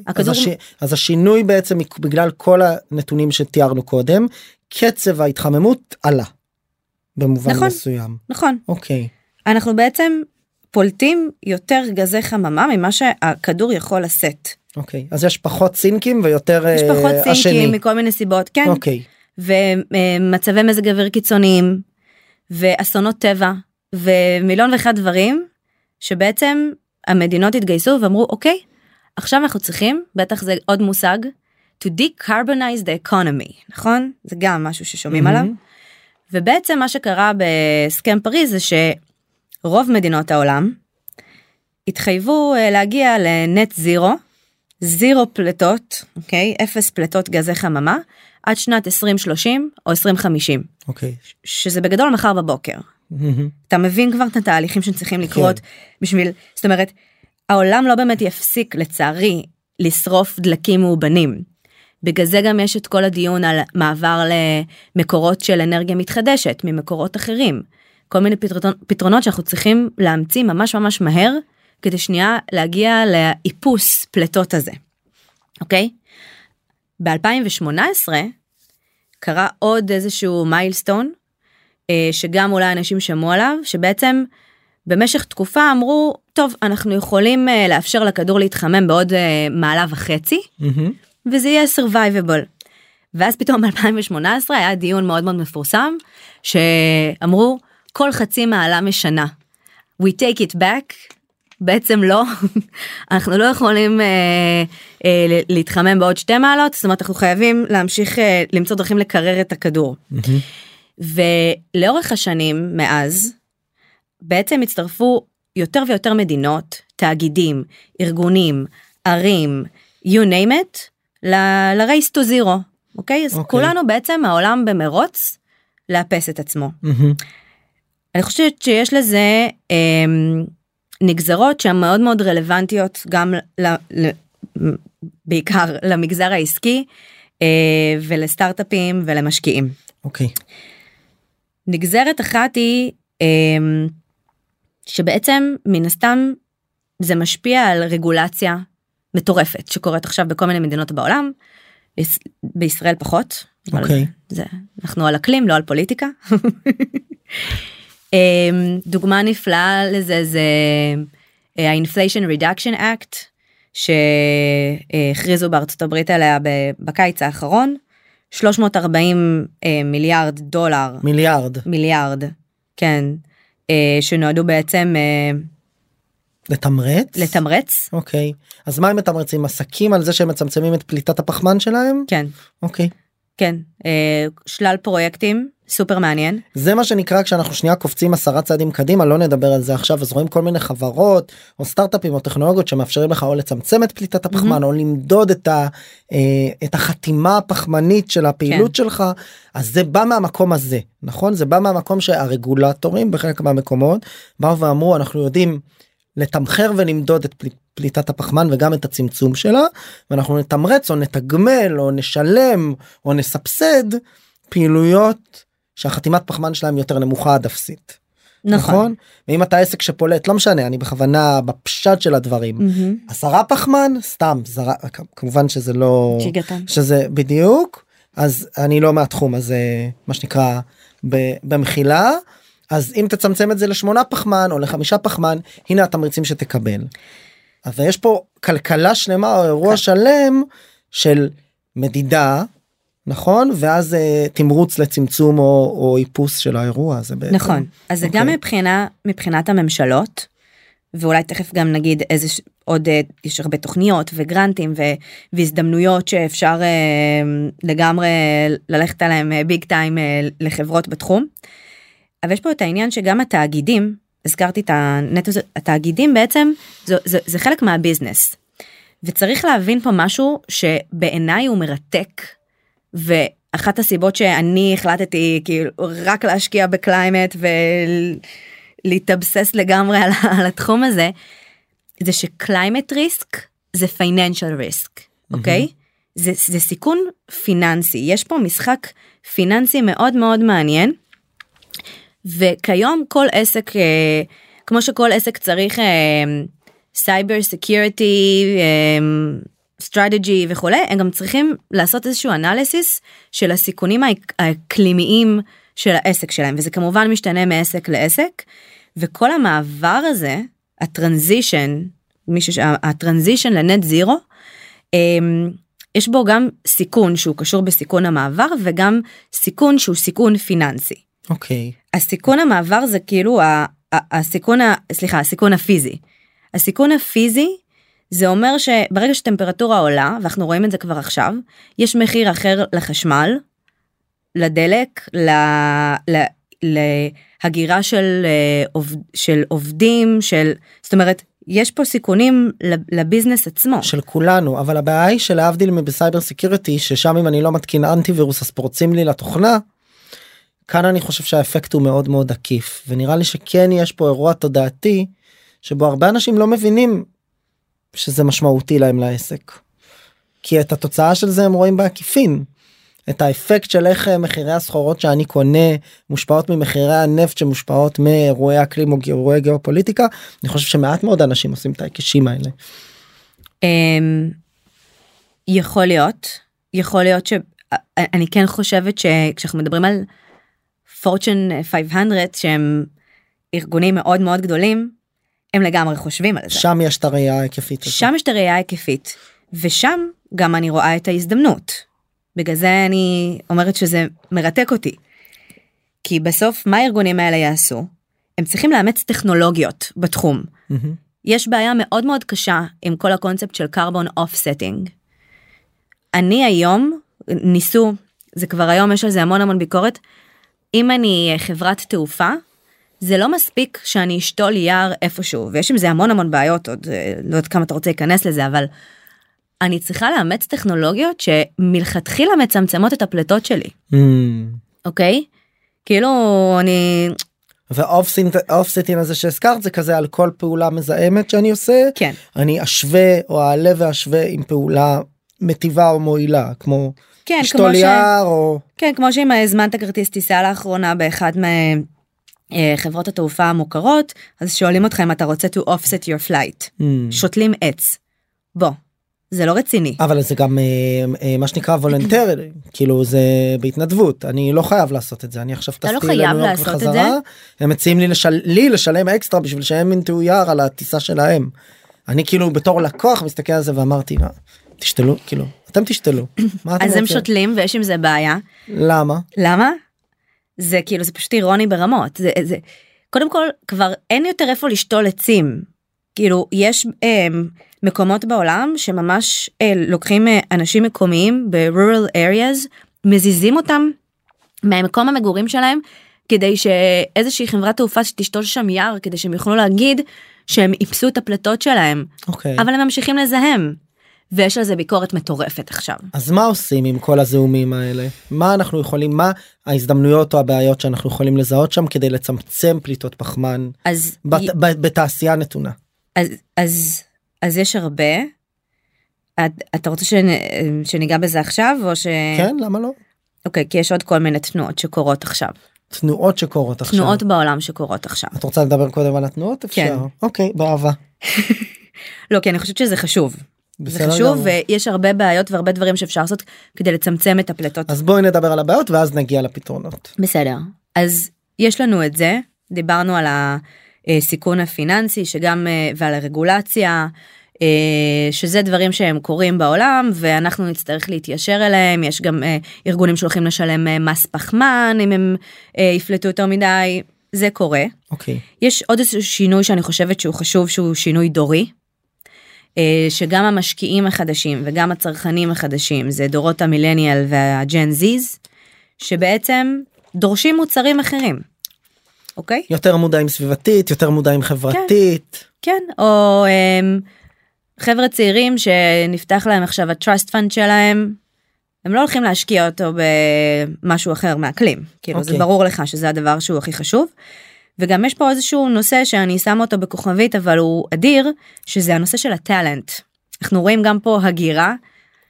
הכדור... אז, הש... אז השינוי בעצם בגלל כל הנתונים שתיארנו קודם, קצב ההתחממות עלה, במובן נכון, מסוים. נכון. אוקיי. אנחנו בעצם פולטים יותר גזי חממה ממה שהכדור יכול לשאת. אוקיי, אז יש פחות סינקים ויותר השני. יש פחות uh, סינקים השני. מכל מיני סיבות, כן. אוקיי. ומצבי מזג אוויר קיצוניים, ואסונות טבע, ומיליון ואחד דברים, שבעצם המדינות התגייסו ואמרו, אוקיי, עכשיו אנחנו צריכים, בטח זה עוד מושג, to decarbonize the economy, נכון? זה גם משהו ששומעים mm-hmm. עליו. ובעצם מה שקרה בסכם פריז, זה שרוב מדינות העולם, התחייבו להגיע לנט זירו, זירו פלטות, אוקיי? אפס פלטות גזי חממה, עד שנת עשרים שלושים או עשרים חמישים. אוקיי. שזה בגדול מחר בבוקר. אתה מבין כבר את התהליכים שצריכים לקרות בשביל, זאת אומרת, העולם לא באמת יפסיק לצערי לשרוף דלקים מאובנים. בגלל זה גם יש את כל הדיון על מעבר למקורות של אנרגיה מתחדשת, ממקורות אחרים. כל מיני פתרונות שאנחנו צריכים להמציא ממש ממש מהר, כדי שנייה להגיע לאיפוס פלטות הזה. אוקיי? ב-אלפיים שמונה עשרה קרה עוד איזשהו מיילסטון, שגם אולי אנשים שמעו עליו, שבעצם במשך תקופה אמרו, טוב, אנחנו יכולים לאפשר לכדור להתחמם בעוד מעלה וחצי, וזה יהיה survivable. ואז פתאום ב-אלפיים שמונה עשרה היה דיון מאוד מאוד מפורסם, שאמרו, כל חצי מעלה משנה. We take it back, בעצם לא, אנחנו לא יכולים אה, אה, להתחמם בעוד שתי מעלות, זאת אומרת, אנחנו חייבים להמשיך אה, למצוא דרכים לקרר את הכדור. Mm-hmm. ולאורך השנים מאז, בעצם הצטרפו יותר ויותר מדינות, תאגידים, ארגונים, ערים, you name it, ל- ל-race to zero, אוקיי? אז okay. כולנו בעצם, העולם במרוץ, לאפס את עצמו. Mm-hmm. אני חושבת שיש לזה... אה, נגזרות שהן מאוד מאוד רלוונטיות גם בעיקר למגזר העסקי ולסטארט-אפים ולמשקיעים. אוקיי. נגזרת אחת היא שבעצם מן הסתם זה משפיע על רגולציה מטורפת שקורית עכשיו בכל מיני מדינות בעולם, בישראל פחות. אוקיי. אנחנו על אקלים, לא על פוליטיקה. דוגמה נפלאה לזה זה ה-Inflation Reduction Act שהכריזו בארצות הברית עליה בקיץ האחרון, שלוש מאות וארבעים מיליארד דולר מיליארד מיליארד כן, שנועדו בעצם לתמרץ לתמרץ אוקיי. אז מה הם מתמרצים? עסקים על זה שהם מצמצמים את פליטת הפחמן שלהם? כן. אוקיי. כן, שלל פרויקטים, סופר מעניין. זה מה שנקרא כשאנחנו שנייה קופצים עשרה צעדים קדימה, לא נדבר על זה עכשיו, אז רואים כל מיני חברות או סטארט-אפים או טכנולוגיות שמאפשרים לך או לצמצם את פליטת הפחמן, mm-hmm. או למדוד את, ה, את החתימה הפחמנית של הפעילות כן. שלך, אז זה בא מהמקום הזה, נכון? זה בא מהמקום שהרגולטורים בחלק מהמקומות באו ואמרו, אנחנו יודעים לתמחר ולמדוד את פליט, פליטת הפחמן וגם את הצמצום שלה, ואנחנו נתמרץ או נתגמל או נשלם או נסבסד פעילויות שהחתימת פחמן שלהם יותר נמוכה עד אפסית. נכון. נכון? ואם אתה עסק שפולט, לא משנה, אני בכוונה בפשט של הדברים. Mm-hmm. עשרה פחמן, סתם, זרה, כמובן שזה לא... שיגתם. שזה בדיוק, אז אני לא מהתחום, אז מה שנקרא במחילה, אז אם תצמצם את זה לשמונה פחמן או לחמישה פחמן, הנה התמריצים שתקבל. אבל יש פה כלכלה שלמה או אירוע שלם של מדידה, נכון? ואז תמרוץ לצמצום או איפוס של האירוע הזה. נכון. אז זה גם מבחינת הממשלות, ואולי תכף גם נגיד איזה עוד, יש הרבה תוכניות וגרנטים והזדמנויות שאפשר לגמרי ללכת עליהם ביג טיים לחברות בתחום. אבל יש פה את העניין שגם התאגידים, הזכרתי את הנטו, התאגידים בעצם, זה, זה, זה חלק מהביזנס. וצריך להבין פה משהו שבעיניי הוא מרתק, ואחת הסיבות שאני החלטתי כאילו רק להשקיע בקליימט ולהתאבסס לגמרי על, על התחום הזה, זה שקליימט ריסק זה פייננשל ריסק, אוקיי? זה, זה סיכון פיננסי, יש פה משחק פיננסי מאוד מאוד מעניין, וכיום כל עסק, כמו שכל עסק צריך סייבר סקיוריטי, סטרטג'י וכו', הם גם צריכים לעשות איזשהו אנליסיס של הסיכונים האקלימיים של העסק שלהם, וזה כמובן משתנה מעסק לעסק, וכל המעבר הזה, הטרנזישן, הטרנזישן לנט זירו, יש בו גם סיכון שהוא קשור בסיכון המעבר, וגם סיכון שהוא סיכון פיננסי. אוקיי. הסיכון המעבר זה כאילו, הסיכון, סליחה, הסיכון הפיזי. הסיכון הפיזי זה אומר שברגע שטמפרטורה עולה, ואנחנו רואים את זה כבר עכשיו, יש מחיר אחר לחשמל, לדלק, להגירה של, של עובדים, של, זאת אומרת, יש פה סיכונים לביזנס עצמו. של כולנו, אבל הבעיה היא שלהבדיל מבסייבר סקיוריטי, ששם אם אני לא מתקין אנטיווירוס, אז פורצים לי לתוכנה, כאן אני חושב שהאפקט הוא מאוד מאוד עקיף, ונראה לי שכן יש פה אירוע תודעתי, שבו הרבה אנשים לא מבינים שזה משמעותי להם לעסק. כי את התוצאה של זה הם רואים בעקיפין. את האפקט של איך מחירי הסחורות שאני קונה, מושפעות ממחירי הנפט שמושפעות מאירועי אקלים או אירועי גיאופוליטיקה, אני חושב שמעט מאוד אנשים עושים את ההיקשים האלה. יכול להיות, יכול להיות ש... אני כן חושבת שכשאנחנו מדברים על Fortune חמש מאות, שהם ארגונים מאוד מאוד גדולים, הם לגמרי חושבים על זה. שם יש את הראייה ההיקפית. שם יש את הראייה ההיקפית, ושם גם אני רואה את ההזדמנות. בגלל זה אני אומרת שזה מרתק אותי. כי בסוף, מה הארגונים האלה יעשו? הם צריכים לאמץ טכנולוגיות בתחום. Mm-hmm. יש בעיה מאוד מאוד קשה עם כל הקונספט של carbon offsetting. אני היום, ניסו, זה כבר היום יש על זה המון המון ביקורת, אם אני חברת תעופה, זה לא מספיק שאני אשתול יער איפשהו, ויש עם זה המון המון בעיות, עוד לא יודעת כמה אתה רוצה להיכנס לזה, אבל אני צריכה לאמץ טכנולוגיות שמלכתחילה מצמצמות את הפלטות שלי. אוקיי? כאילו אני... והאופסטין הזה שהזכרת, זה כזה על כל פעולה מזהמת שאני עושה, אני אשווה או אעלה ואשווה עם פעולה מטיבה או מועילה, כמו... כן, כמו ש... או... כן, כמו שאם הזמנת כרטיס טיסה לאחרונה באחד מחברות התעופה המוכרות, אז שואלים אותך אם אתה רוצה to offset your flight. Mm. שותלים עץ. בוא, זה לא רציני. אבל זה גם מה שנקרא וולנטרי, כאילו זה בהתנדבות, אני לא חייב לעשות את זה, אני עכשיו תסתי לא לניו יורק וחזרה, הם מציעים לי, לשל... לי לשלם אקסטרה בשביל שהם ינטעו יער על הטיסה שלהם. אני כאילו בתור לקוח מסתכל על זה ואמרתי, מה? תשתלו, כאילו, אתם תשתלו. אז הם שותלים ויש עם זה בעיה. למה? למה? זה כאילו, זה פשוט אירוני ברמות. זה, זה, קודם כל, כבר אין יותר איפה לשתול עצים. כאילו, יש אה, מקומות בעולם שממש אה, לוקחים אה, אנשים מקומיים ב-rural areas, מזיזים אותם מהמקום המגורים שלהם, כדי שאיזושהי חברת תעופה שתשתול שם יער, כדי שהם יוכלו להגיד שהם איפסו את הפלטות שלהם. Okay. אבל הם ממשיכים לזהם. ויש על זה ביקורת מטורפת עכשיו. אז מה עושים עם כל הזיהומים האלה? מה אנחנו יכולים, מה ההזדמנויות או הבעיות שאנחנו יכולים לזהות שם כדי לצמצם פליטות פחמן אז בת, י... בת, בתעשייה נתונה? אז, אז, אז יש הרבה. את, אתה רוצה שנ, שניגע בזה עכשיו? או ש... כן, למה לא? אוקיי, כי יש עוד כל מיני תנועות שקורות עכשיו. תנועות שקורות עכשיו? תנועות בעולם שקורות עכשיו. את רוצה לדבר קודם על התנועות? אפשר. כן. אוקיי, באהבה. לא, כי אני חושבת שזה חשוב. זה חשוב, ויש הרבה בעיות והרבה דברים שאפשר לעשות כדי לצמצם את הפלטות. אז בואי נדבר על הבעיות ואז נגיע לפתרונות. בסדר. אז יש לנו את זה, דיברנו על הסיכון הפיננסי שגם, ועל הרגולציה, שזה דברים שהם קורים בעולם, ואנחנו נצטרך להתיישר אליהם. יש גם ארגונים שהולכים לשלם מס פחמן, אם הם יפלטו יותר מדי, זה קורה. אוקיי. יש עוד איזשהו שינוי שאני חושבת שהוא חשוב, שהוא שינוי דורי, שגם המשקיעים החדשים וגם הצרכנים החדשים, זה דורות המילניאל והג'ן זיז, שבעצם דורשים מוצרים אחרים. אוקיי? יותר מודעים סביבתית, יותר מודעים חברתית. כן, כן. או חבר'ה צעירים שנפתח להם עכשיו הטרסט פאנד שלהם, הם לא הולכים להשקיע אותו במשהו אחר מהאקלים. כאילו, זה ברור לך שזה הדבר שהוא הכי חשוב. וגם יש פה איזשהו נושא שאני שמה אותו בכוכבית, אבל הוא אדיר, שזה הנושא של הטלנט. אנחנו רואים גם פה הגירה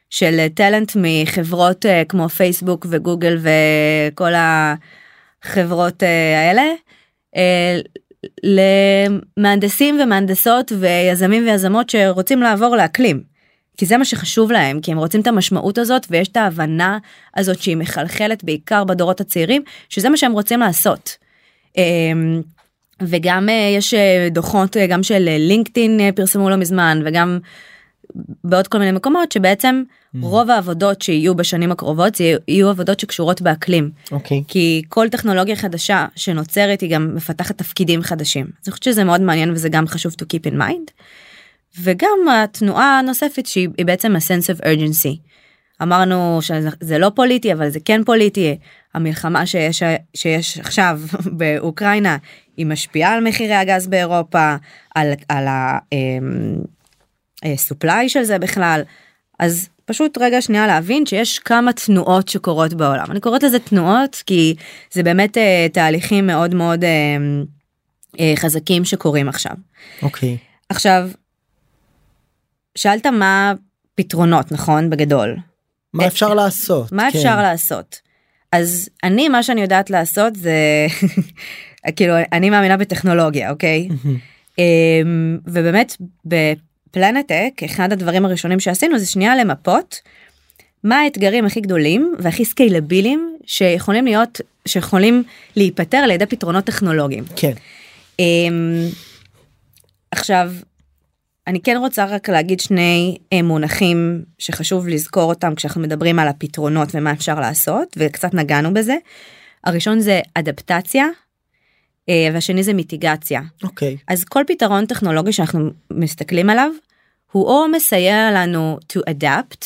של טלנט מחברות כמו פייסבוק וגוגל וכל החברות האלה, למהנדסים ומהנדסות ויזמים ויזמות שרוצים לעבור לאקלים. כי זה מה שחשוב להם, כי הם רוצים את המשמעות הזאת, ויש את ההבנה הזאת שהיא מחלחלת בעיקר בדורות הצעירים, שזה מה שהם רוצים לעשות. וגם יש דוחות, גם של לינקדאין פרסמו לא מזמן, וגם בעוד כל מיני מקומות, שבעצם רוב העבודות שיהיו בשנים הקרובות, יהיו עבודות שקשורות באקלים. אוקיי. כי כל טכנולוגיה חדשה שנוצרת, היא גם מפתחת תפקידים חדשים. אז אני חושבת שזה מאוד מעניין, וזה גם חשוב to keep in mind. וגם התנועה הנוספת, שהיא בעצם a sense of urgency. אמרנו שזה לא פוליטי, אבל זה כן פוליטי. המלחמה שיש, שיש עכשיו באוקראינה, היא משפיעה על מחירי הגז באירופה, על, על הסופליי של זה בכלל. אז פשוט רגע שנייה להבין שיש כמה תנועות שקורות בעולם. אני קוראת לזה תנועות, כי זה באמת תהליכים מאוד מאוד חזקים שקורים עכשיו. אוקיי. עכשיו, שאלת מה פתרונות, נכון? בגדול. מה אפשר לעשות? מה אפשר לעשות? אז אני, מה שאני יודעת לעשות זה, כאילו, אני מאמינה בטכנולוגיה, אוקיי? ובאמת, בפלנטק, אחד הדברים הראשונים שעשינו זה שנייה למפות, מה האתגרים הכי גדולים והכי סקיילביליים שיכולים להיות, שיכולים להיפטר לידי פתרונות טכנולוגיים. כן. עכשיו, אני כן רוצה רק להגיד שני מונחים שחשוב לזכור אותם כשאנחנו מדברים על הפתרונות ומה אפשר לעשות, וקצת נגענו בזה. הראשון זה אדפטציה, והשני זה מיטיגציה. אוקיי. אז כל פתרון טכנולוגי שאנחנו מסתכלים עליו, הוא או מסייע לנו to adapt,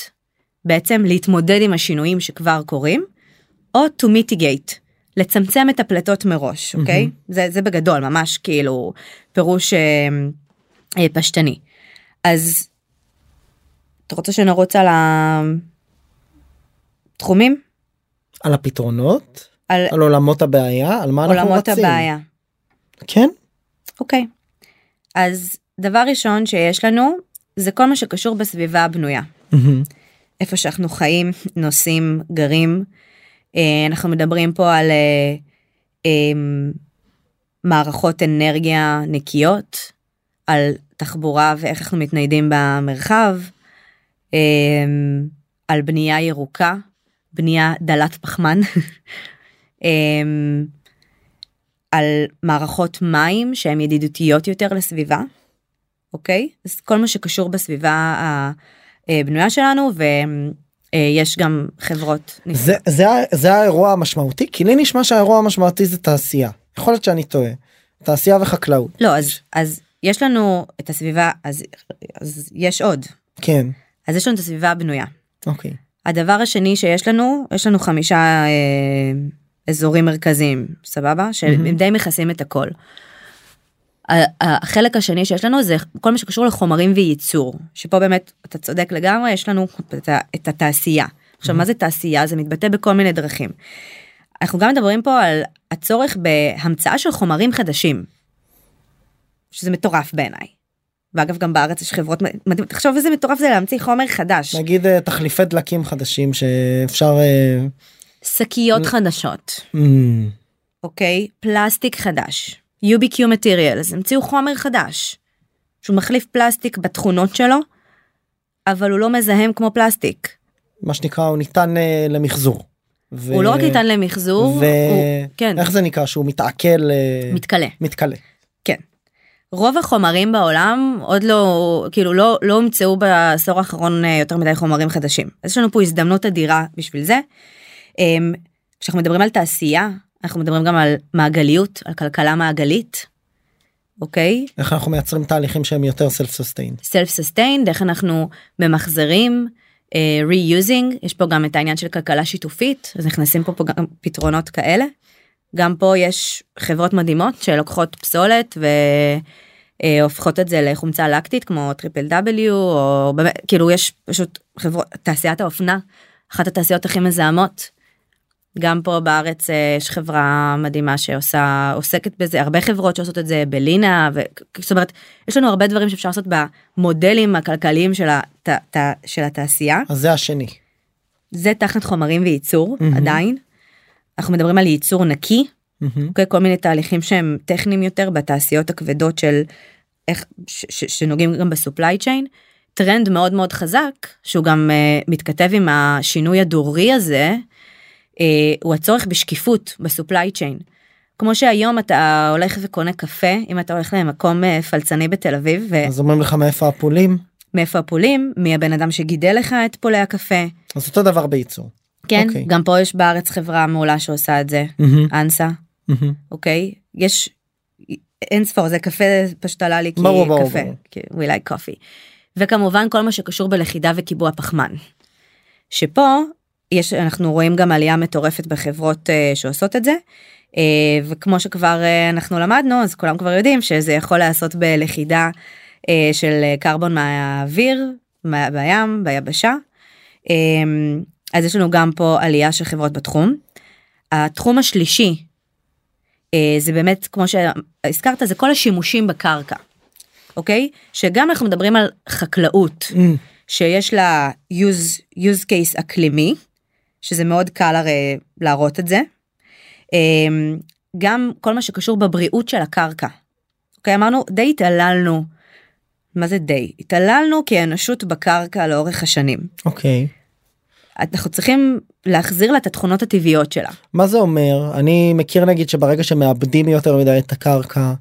בעצם להתמודד עם השינויים שכבר קורים, או to mitigate, לצמצם את הפלטות מראש, אוקיי? זה, זה בגדול, ממש כאילו פירוש פשטני. אז אתה רוצה שנרוץ על התחומים? על הפתרונות? על, על עולמות הבעיה? על מה אנחנו רוצים? עולמות הבעיה. כן? אוקיי. אז דבר ראשון שיש לנו, זה כל מה שקשור בסביבה הבנויה. איפה שאנחנו חיים, נוסעים, גרים. אנחנו מדברים פה על מערכות אנרגיה נקיות, על תחבורה ואיך אנחנו מתניידים במרחב, על בנייה ירוקה, בנייה דלת פחמן, על מערכות מים שהן ידידותיות יותר לסביבה, אוקיי? אז כל מה שקשור בסביבה הבנויה שלנו, ויש גם חברות נפלא. זה, זה האירוע המשמעותי? כי לי נשמע שהאירוע המשמעותי זה תעשייה. יכול להיות שאני טועה. תעשייה וחקלאות. לא, אז, אז יש לנו את הסביבה, אז, אז יש עוד. כן. אז יש לנו את הסביבה הבנויה. אוקיי. הדבר השני שיש לנו, יש לנו חמישה אה, אזורים מרכזיים, סבבה? שהם mm-hmm. די מכסים את הכל. החלק השני שיש לנו זה כל מה שקשור לחומרים וייצור, שפה באמת, אתה צודק לגמרי, יש לנו את, את התעשייה. עכשיו, mm-hmm. מה זה תעשייה? זה מתבטא בכל מיני דרכים. אנחנו גם מדברים פה על הצורך בהמצאה של חומרים חדשים. שזה מטורף בעיניי. ואגב, גם בארץ יש חברות, תחשוב איזה מטורף זה להמציא חומר חדש. נגיד תחליפי דלקים חדשים שאפשר שקיות חדשות. אוקיי? פלסטיק חדש. U B Q Materials, המציאו חומר חדש. שהוא מחליף פלסטיק בתכונות שלו, אבל הוא לא מזהם כמו פלסטיק. מה שנקרא, הוא ניתן למחזור. הוא לא רק ניתן למחזור, איך זה נקרא? שהוא מתעכל, מתקלה. מתקלה. רוב החומרים בעולם עוד לא, כאילו לא, לא המצאו בעשור האחרון יותר מדי חומרים חדשים. אז יש לנו פה הזדמנות אדירה בשביל זה. כשאנחנו מדברים על תעשייה, אנחנו מדברים גם על מעגליות, על כלכלה מעגלית, אוקיי? איך אנחנו מייצרים תהליכים שהם יותר self-sustained? self-sustained, איך אנחנו ממחזרים, uh, reusing, יש פה גם את העניין של כלכלה שיתופית, אז נכנסים פה, פה גם פתרונות כאלה, גם פה יש חברות מדהימות שלוקחות פסולת ו... הופכות את זה לחומצה לקטית, כמו טריפל דאבליו, או באמת, כאילו יש פשוט חברות, תעשיית האופנה, אחת התעשיות הכי מזהמות, גם פה בארץ יש חברה מדהימה שעושה, עוסקת בזה, הרבה חברות שעושות את זה בלינה, ו... זאת אומרת, יש לנו הרבה דברים שאפשר לעשות במודלים הכלכליים של, הת... של התעשייה. אז זה השני. זה תחת חומרים וייצור, mm-hmm. עדיין. אנחנו מדברים על ייצור נקי, אוקיי, כל מיני תהליכים שהם טכניים יותר בתעשיות הכבדות של איך, ש, ש, שנוגעים גם בסופליי צ'יין. טרנד מאוד מאוד חזק, שהוא גם uh, מתכתב עם השינוי הדורי הזה, uh, הוא הצורך בשקיפות בסופליי צ'יין. כמו שהיום אתה הולך וקונה קפה, אם אתה הולך למקום uh, פלצני בתל אביב. ו... אז אומרים לך מאיפה הפולים? מאיפה הפולים, מי הבן אדם שגידל לך את פולי הקפה. אז אותו דבר בייצור. כן, okay. גם פה יש בארץ חברה מעולה שעושה את זה, mm-hmm. אנסה. אוקיי? Mm-hmm. Okay? יש אין ספור, זה קפה פשוט עלה לי כי ברור, ברור, קפה, ברור. כי we like coffee. וכמובן כל מה שקשור בלכידה וקיבוע פחמן. שפה יש, אנחנו רואים גם עלייה מטורפת בחברות uh, שעושות את זה, uh, וכמו שכבר uh, אנחנו למדנו, אז כולם כבר יודעים שזה יכול לעשות בלכידה uh, של קרבון מהאוויר, מה, בים, ביבשה. Uh, אז יש לנו גם פה עלייה של חברות בתחום. התחום השלישי, זה באמת, כמו שהזכרת, זה כל השימושים בקרקע, אוקיי? שגם אנחנו מדברים על חקלאות, mm. שיש לה use, use case אקלימי, שזה מאוד קל הרי להראות את זה. גם כל מה שקשור בבריאות של הקרקע. אוקיי, אמרנו, די התעללנו. מה זה די? התעללנו כאנושות בקרקע לאורך השנים. אוקיי. אנחנו צריכים להחזיר לה את התכונות הטבעיות שלה. מה זה אומר? אני מכיר נגיד שברגע שמאבדים יותר מדי את הקרקע,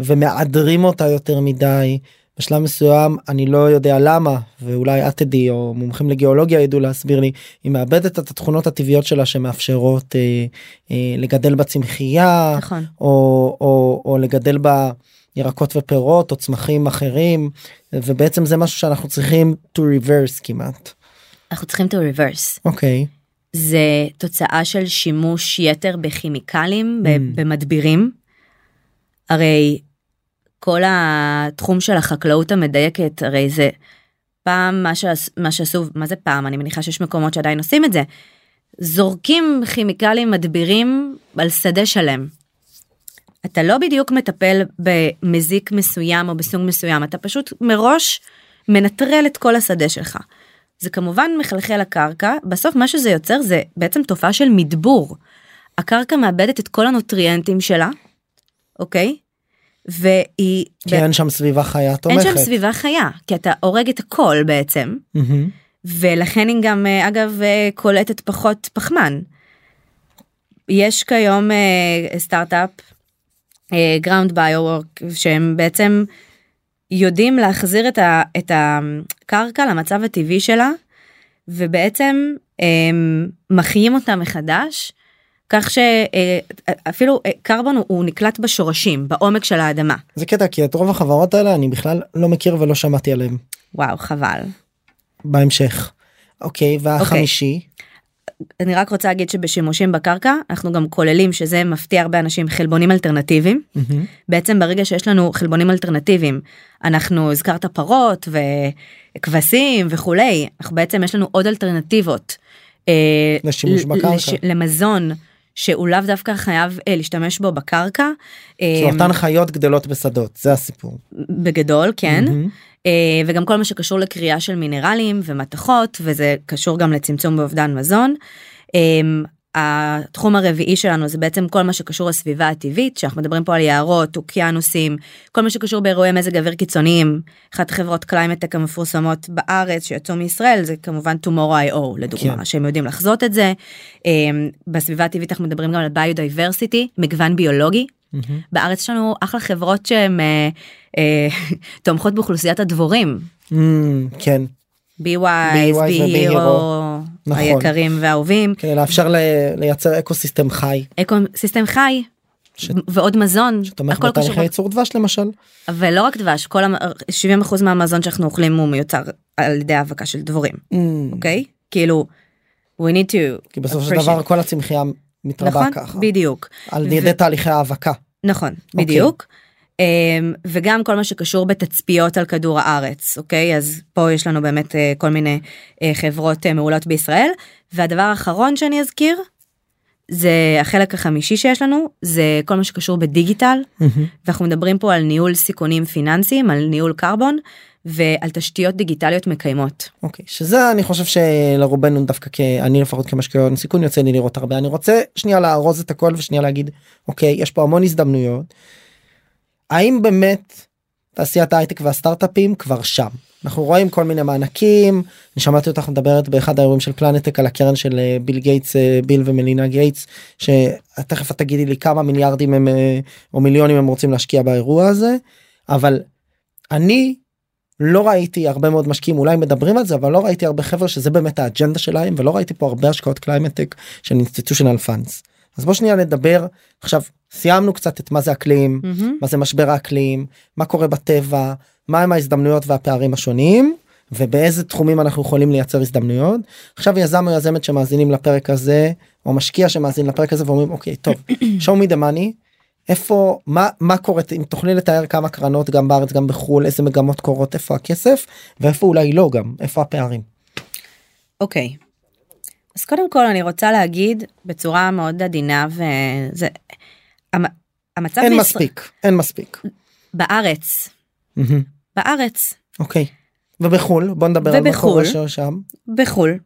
ומאדרים אותה יותר מדי, בשלב מסוים אני לא יודע למה, ואולי את תדעי, או מומחים לגיאולוגיה ידעו להסביר לי, היא מאבדת את התכונות הטבעיות שלה שמאפשרות אה, אה, לגדל בצמחייה, נכון. או, או, או לגדל בה... ירקות ופירות, או צמחים אחרים, ובעצם זה משהו שאנחנו צריכים to reverse כמעט. אנחנו צריכים to reverse. אוקיי. Okay. זה תוצאה של שימוש יתר בכימיקלים, mm. במדבירים. הרי כל התחום של החקלאות המדייקת, הרי זה פעם מה, שעש, מה שעשו, מה זה פעם? אני מניחה שיש מקומות שעדיין עושים את זה. זורקים כימיקלים מדבירים על שדה שלם. אתה לא בדיוק מטפל במזיק מסוים או בסוג מסוים, אתה פשוט מראש מנטרל את כל השדה שלך. זה כמובן מחלחל הקרקע, בסוף מה שזה יוצר זה בעצם תופעה של מדבור. הקרקע מאבדת את כל הנוטריאנטים שלה, אוקיי? והיא... כי אין שם סביבה חיה תומכת. אין שם סביבה חיה, כי אתה הורג את הכל בעצם, ולכן היא גם, אגב, קולטת פחות פחמן. יש כיום סטארט-אפ, גראונד ביו-וורק, שהם בעצם... יודעים להחזיר את, ה, את הקרקע למצב הטבעי שלה, ובעצם הם, מחיים אותה מחדש, כך שאפילו קרבון הוא נקלט בשורשים, בעומק של האדמה. זה קטע, כי את רוב החברות האלה אני בכלל לא מכיר ולא שמעתי עליהן. וואו, חבל. בהמשך. אוקיי, והחמישי? אני רק רוצה להגיד שבשימושים בקרקע, אנחנו גם כוללים שזה מפתיע הרבה אנשים, חלבונים אלטרנטיביים. Mm-hmm. בעצם ברגע שיש לנו חלבונים אלטרנטיביים, אנחנו הזכרת פרות וכבשים וכולי, אנחנו בעצם יש לנו עוד אלטרנטיבות. לשימוש ל- בקרקע. לש- למזון שהוא לאו דווקא חייב אה, להשתמש בו בקרקע. זאת אותן חיות גדלות בשדות, זה הסיפור. בגדול, כן. Mm-hmm. וגם כל מה שקשור לקריאה של מינרלים ומתכות, וזה קשור גם לצמצום באובדן מזון. התחום הרביעי שלנו זה בעצם כל מה שקשור לסביבה הטבעית, שאנחנו מדברים פה על יערות, אוקיינוסים, כל מה שקשור באירועי מזג אוויר קיצוניים, אחת חברות קליימטק המפורסמות בארץ שיצאו מישראל, זה כמובן Tomorrow דוט איי או לדוגמה, שהם יודעים לחזות את זה. בסביבה הטבעית אנחנו מדברים גם על ביודייברסיטי, מגוון ביולוגי, בארץ שלנו אחלה חברות שהן תומכות באוכלוסיית הדבורים. כן. בי וייז, בי הירו, נכון. היקרים והאהובים. כדי לאפשר לייצר אקוסיסטם חי. אקוסיסטם חי. ש... ועוד מזון. שתומך בתהליכי ייצור דבש למשל. ולא רק דבש, כל המ... שבעים אחוז מהמזון שאנחנו אוכלים הוא מיוצר על ידי האבקה של דבורים. אוקיי? Mm. Okay? כאילו, we need to... כי בסוף של דבר כל הצמחייה מתרבה נכון? ככה. נכון, בדיוק. על ידי ו... תהליכי האבקה. נכון, okay. בדיוק. Um, וגם כל מה שקשור בתצפיות על כדור הארץ, אוקיי? אז פה יש לנו באמת uh, כל מיני uh, חברות uh, מעולות בישראל, והדבר האחרון שאני אזכיר, זה החלק החמישי שיש לנו, זה כל מה שקשור בדיגיטל, mm-hmm. ואנחנו מדברים פה על ניהול סיכונים פיננסיים, על ניהול קרבון, ועל תשתיות דיגיטליות מקיימות. אוקיי, okay, שזה אני חושב שלרובנו דווקא, כ... אני לפחות כמשקיעון סיכון, יוצא לי לראות הרבה. אני רוצה שנייה להרוז את הכל, ושנייה להגיד, אוקיי, יש פה המון הזדמנויות, האם באמת תעשיית ההייטק והסטארט-אפים כבר שם? אנחנו רואים כל מיני מענקים, אני שמעתי אותך מדברת באחד האירועים של פלנטק על הקרן של ביל גייטס, ביל ומלינה גייטס, שתכף תגידי לי כמה מיליארדים הם, או מיליונים הם רוצים להשקיע באירוע הזה, אבל אני לא ראיתי הרבה מאוד משקיעים, אולי מדברים על זה, אבל לא ראיתי הרבה חבר'ה שזה באמת האג'נדה שלהם, ולא ראיתי פה הרבה השקעות קליימטק של institutional funds. אז בוא שנייה נדבר, עכשיו סיימנו קצת את מה זה אקלים, mm-hmm. מה זה משבר האקלים, מה קורה בטבע, מה הם ההזדמנויות והפערים השונים, ובאיזה תחומים אנחנו יכולים לייצר הזדמנויות. עכשיו יזם או יזמת שמאזינים לפרק הזה, או משקיע שמאזין לפרק הזה, ואומרים, אוקיי, טוב, show me the money, איפה, מה, מה קורה, אם תוכלי לתאר כמה קרנות, גם בארץ, גם בחול, איזה מגמות קורות, איפה הכסף, ואיפה אולי לא גם, איפה הפערים. אוקיי. Okay. אז קודם כל אני רוצה להגיד בצורה מאוד עדינה, וזה, המ, המצב אין מישראל, מספיק, אין מספיק. בארץ. Mm-hmm. בארץ. אוקיי. ובחול, בוא נדבר ובחול, על מקור השעה שם. בחול.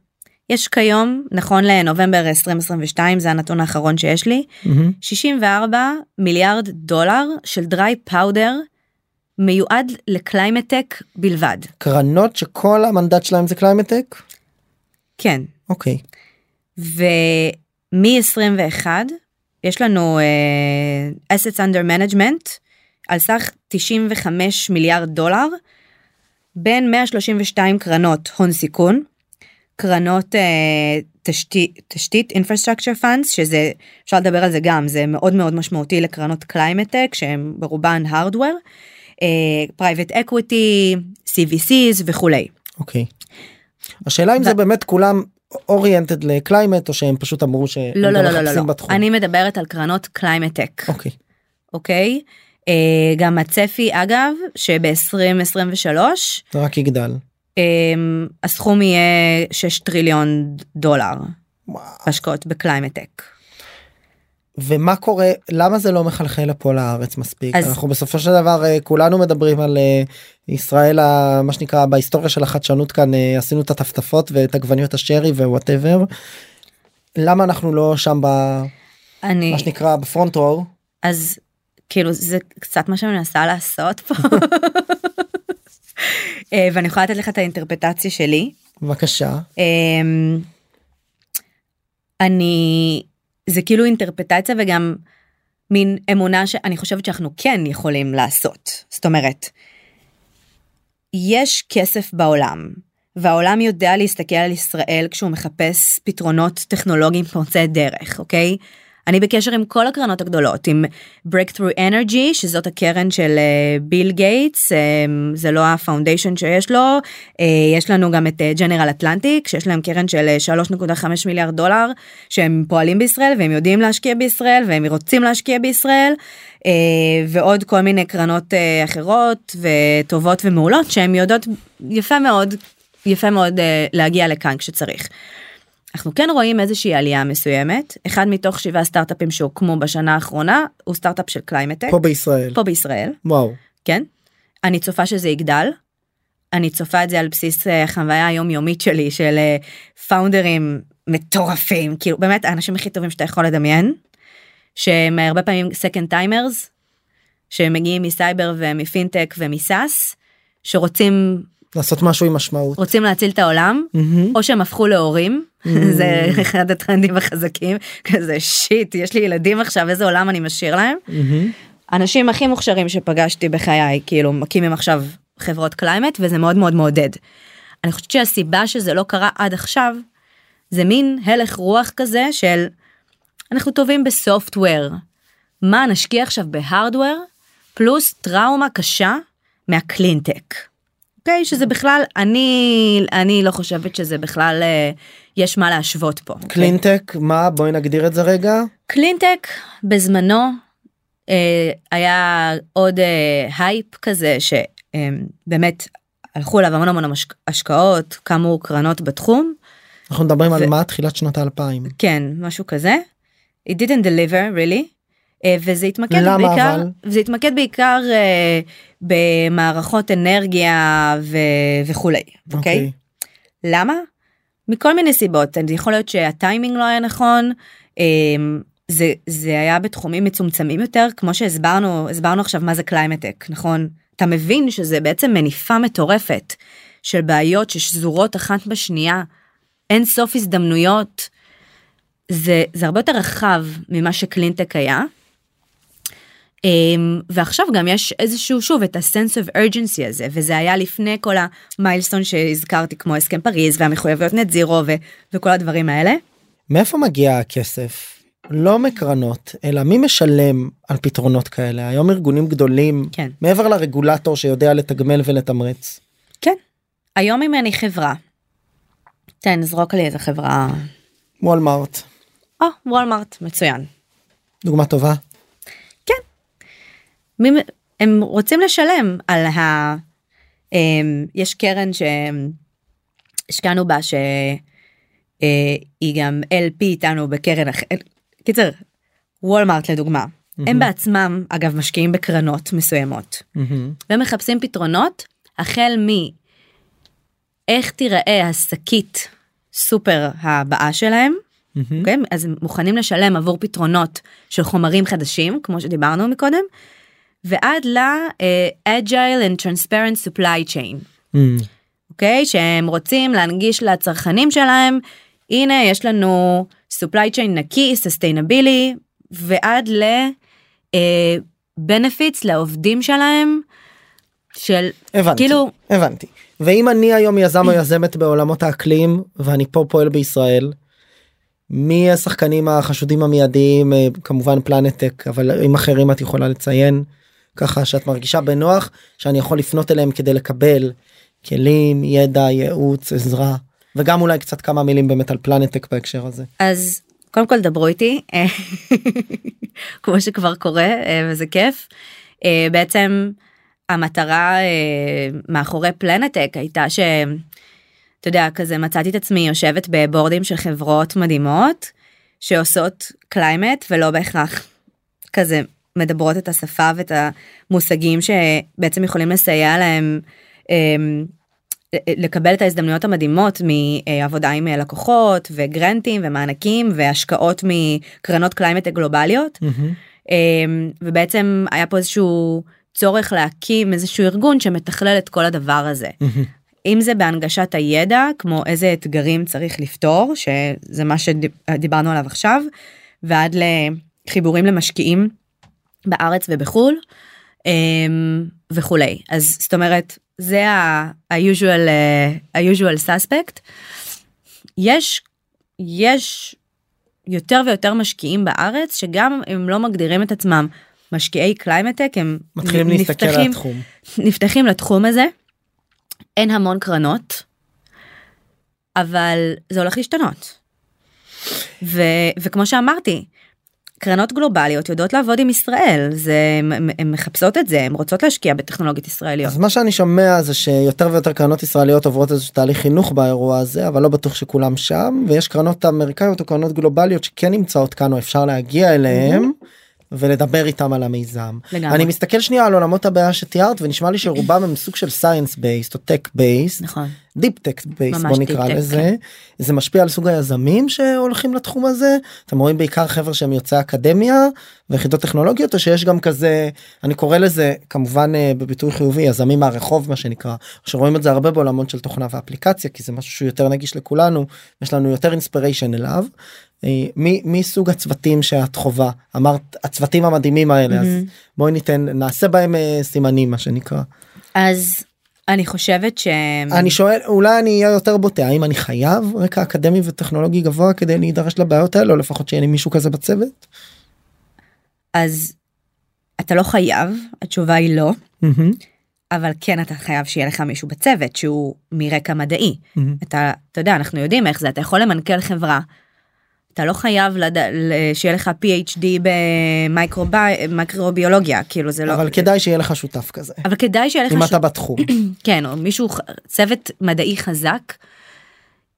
יש כיום, נכון לנובמבר עשרים עשרים ושתיים, זה הנתון האחרון שיש לי, mm-hmm. שישים וארבעה מיליארד דולר של דרי פאודר, מיועד לקליימטק בלבד. קרנות שכל המנדט שלהם זה קליימטק? כן. אוקיי. ומ-עשרים ואחת יש לנו uh, assets under management על סך תשעים וחמישה מיליארד דולר, בין מאה שלושים ושתיים קרנות הון סיכון, קרנות uh, תשתית, תשתית infrastructure funds, שזה, אפשר לדבר על זה גם, זה מאוד מאוד משמעותי לקרנות Climatech, שהן ברובן hardware, uh, private equity, סי וי סי's וכו'. אוקיי. השאלה אם ו... זה באמת כולם... אוריינטד לקליימט, או שהם פשוט אמרו שהם לא, לא, לא, לא, לא, לא. אני מדברת על קרנות קליימטק. אוקיי. אוקיי? גם הצפי, אגב, שב-עשרים עשרים ושלוש... רק יגדל. הסכום יהיה שישה טריליון דולר. וואו. השקעות בקליימטק. ומה קורה, למה זה לא מחלחל לפה לארץ מספיק? אז... אנחנו בסופו של דבר כולנו מדברים על ישראל, מה שנקרא, בהיסטוריה של החדשנות כאן, עשינו את הטפטפות ואת עגבניות השרי ווואטאבר. למה אנחנו לא שם ב... אני... מה שנקרא, בפרונט רואו? אז כאילו זה קצת מה שאני מנסה לעשות פה. ואני יכולה לתת לך את האינטרפטציה שלי. בבקשה. אני... זה כאילו אינטרפטציה וגם מין אמונה שאני חושבת שאנחנו כן יכולים לעשות. זאת אומרת, יש כסף בעולם, והעולם יודע להסתכל על ישראל כשהוא מחפש פתרונות טכנולוגיים פורצי דרך, אוקיי? אני בקשר עם כל הקרנות הגדולות, עם Breakthrough Energy, שזאת הקרן של ביל גייטס, זה לא הפאונדיישן שיש לו, יש לנו גם את General Atlantic, שיש להם קרן של שלוש נקודה חמש מיליארד דולר, שהם פועלים בישראל, והם יודעים להשקיע בישראל, והם רוצים להשקיע בישראל, ועוד כל מיני קרנות אחרות, וטובות ומעולות, שהן יודעות יפה מאוד, יפה מאוד להגיע לכאן כשצריך. אנחנו כן רואים איזושהי עלייה מסוימת, אחד מתוך שבעה סטארט-אפים שהוקמו בשנה האחרונה, הוא סטארט-אפ של קליימטק. פה בישראל. פה בישראל. וואו. כן. אני צופה שזה יגדל, אני צופה את זה על בסיס החוויה היומיומית שלי, של פאונדרים מטורפים, כאילו באמת האנשים הכי טובים שאתה יכול לדמיין, שהם הרבה פעמים second timers, שמגיעים מסייבר ומפינטק ומסאס, שרוצים... לעשות משהו עם משמעות. רוצים להציל את העולם, mm-hmm. או שהם הפכו להורים, mm-hmm. זה אחד הטרנדים החזקים, כזה שיט, יש לי ילדים עכשיו, איזה עולם אני משאיר להם. Mm-hmm. אנשים הכי מוכשרים שפגשתי בחיי, כאילו מקימים עכשיו חברות קליימט, וזה מאוד מאוד מעודד. אני חושבת שהסיבה שזה לא קרה עד עכשיו, זה מין הלך רוח כזה של, אנחנו טובים בסופטוור, מה נשקיע עכשיו בהרדוור, פלוס טראומה קשה מהקלינטק. אוקיי, שזה בכלל, אני, אני לא חושבת שזה בכלל, יש מה להשוות פה. קלינטק, מה? בואי נגדיר את זה רגע. קלינטק בזמנו היה עוד הייפ כזה, שבאמת הלכו אליו המון המון השקעות, קמו קרנות בתחום. אנחנו מדברים על מה? תחילת שנות האלפיים. כן, משהו כזה. It didn't deliver, really. וזה התמקד בעיקר, וזה התמקד בעיקר במערכות אנרגיה וכולי. אוקיי? למה? מכל מיני סיבות. יכול להיות שהטיימינג לא היה נכון, זה, זה היה בתחומים מצומצמים יותר, כמו שהסברנו, הסברנו עכשיו מה זה Planetech, נכון? אתה מבין שזה בעצם מניפה מטורפת של בעיות ששזורות אחת בשנייה, אין סוף הזדמנויות, זה, זה הרבה יותר רחב ממה שקלינטק היה, ועכשיו גם יש איזשהו, שוב, את ה-sense of urgency הזה, וזה היה לפני כל המיילסטון שהזכרתי, כמו הסכם פריז, והמחויבויות נט זירו, ו- וכל הדברים האלה. מאיפה מגיע הכסף? לא מקרנות, אלא מי משלם על פתרונות כאלה? היום ארגונים גדולים, כן. מעבר לרגולטור שיודע לתגמל ולתמרץ. כן. היום אם אני חברה, תן, זרוק לי איזה חברה. וולמרט. או, וולמרט, מצוין. דוגמה טובה. כן. מי, הם רוצים לשלם על ה... הם, יש קרן שהשקענו בה, שהיא גם אל פי איתנו בקרן אחרת. קיצר, וולמרט לדוגמה, mm-hmm. הם בעצמם, אגב, משקיעים בקרנות מסוימות, mm-hmm. והם מחפשים פתרונות, החל מאיך תיראה הסקית סופר הבאה שלהם, mm-hmm. okay? אז הם מוכנים לשלם עבור פתרונות של חומרים חדשים, כמו שדיברנו מקודם, ועד ל-Agile and Transparent Supply Chain, mm-hmm. okay? שהם רוצים להנגיש לצרכנים שלהם, הנה יש לנו... supply chain נקי, sustainability, ועד ל-benefits לעובדים שלהם, של הבנתי, כאילו... הבנתי. ואם אני היום יזם או יזמת בעולמות האקלים, ואני פה פועל בישראל, מי השחקנים החשודים המיידיים, כמובן Planetech, אבל עם אחרים את יכולה לציין, ככה שאת מרגישה בנוח, שאני יכול לפנות אליהם כדי לקבל כלים, ידע, ייעוץ, עזרה. וגם אולי קצת כמה מילים באמת על Planetech בהקשר הזה. אז קודם כל דברו איתי, כמו שכבר קורה, וזה כיף. בעצם המטרה מאחורי Planetech הייתה ש, אתה יודע, כזה מצאתי את עצמי יושבת בבורדים של חברות מדהימות, שעושות קליימט ולא בהכרח כזה מדברות את השפה ואת המושגים שבעצם יכולים לסייע להם, לקבל את ההזדמנויות המדהימות מעבודה עם לקוחות וגרנטים ומענקים והשקעות מקרנות קליימט גלובליות. Mm-hmm. ובעצם היה פה איזשהו צורך להקים איזשהו ארגון שמתכלל את כל הדבר הזה. Mm-hmm. אם זה בהנגשת הידע, כמו איזה אתגרים צריך לפתור, שזה מה שדיברנו עליו עכשיו, ועד לחיבורים למשקיעים בארץ ובחול, וכולי. אז זאת אומרת, זה ה-usual, ה-usual suspect. יש, יש יותר ויותר משקיעים בארץ, שגם הם לא מגדירים את עצמם משקיעי Planetech, הם מתחילים להסתכל על התחום. נפתחים לתחום הזה. אין המון קרנות, אבל זה הולך להשתנות. ו, וכמו שאמרתי, קרנות גלובליות יודעות לעבוד עם ישראל, זה, הם, הם מחפשות את זה, הם רוצות להשקיע בטכנולוגיות ישראליות. אז מה שאני שומע זה שיותר ויותר קרנות ישראליות עוברות איזשהו תהליך חינוך באירוע הזה, אבל לא בטוח שכולם שם, ויש קרנות אמריקאיות או קרנות גלובליות שכן נמצאות כאן, או אפשר להגיע אליהם, ולדבר איתם על המיזם. לגמרי. אני מסתכל שנייה על עולמות הבעיה שתיארת, ונשמע לי שרובם הם סוג של science based, או tech based, נכון. deep tech based, בוא נקרא לזה. זה משפיע על סוג היזמים שהולכים לתחום הזה. אתם רואים בעיקר חבר'ה שהם יוצאי אקדמיה, ויחידות טכנולוגיות, או שיש גם כזה, אני קורא לזה, כמובן בביטוי חיובי, יזמים מהרחוב, מה שנקרא, שרואים את זה הרבה בעולמות של תוכנה ואפליקציה, כי זה משהו שהוא יותר נגיש לכולנו, יש לנו יותר inspiration אליו. מי, מי סוג הצוותים שאת חובה? אמרת, הצוותים המדהימים האלה, mm-hmm. אז בואי ניתן, נעשה בהם סימנים, מה שנקרא. אז אני חושבת ש... אני שואל, אולי אני אהיה יותר בוטה, האם אני חייב רקע אקדמי וטכנולוגי גבוה כדי להידרש לבעיות האלה, או לפחות שיהיה לי מישהו כזה בצוות? אז אתה לא חייב, התשובה היא לא, אבל כן אתה חייב שיהיה לך מישהו בצוות, שהוא מרקע מדעי. אתה, אתה יודע, אנחנו יודעים איך זה, אתה יכול למנכ"ל חברה, אתה לא חייב לד... שיהיה לך פי אייץ' די במיקרוביולוגיה, כאילו זה לא... אבל כדאי שיהיה לך שותף כזה. אבל כדאי שיהיה לך... אם ש... אתה בתחום. כן, או מישהו, צוות מדעי חזק,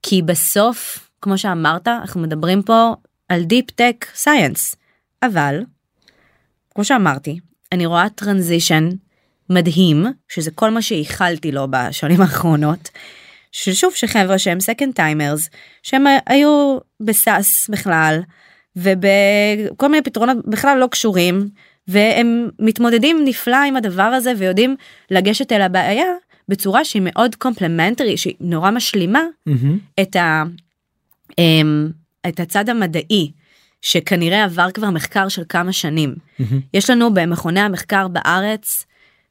כי בסוף, כמו שאמרת, אנחנו מדברים פה על Deep Tech Science, אבל, כמו שאמרתי, אני רואה טרנזישן מדהים, שזה כל מה שהיחלתי לו בשנים האחרונות, ששוב שחבר'ה שהם second timers, שהם היו בסאס בכלל, ובכל מיני פתרונות בכלל לא קשורים, והם מתמודדים נפלא עם הדבר הזה, ויודעים לגשת אל הבעיה, בצורה שהיא מאוד קומפלמנטרי, שהיא נורא משלימה, mm-hmm. את, ה, את הצד המדעי, שכנראה עבר כבר מחקר של כמה שנים. Mm-hmm. יש לנו במכוני המחקר בארץ,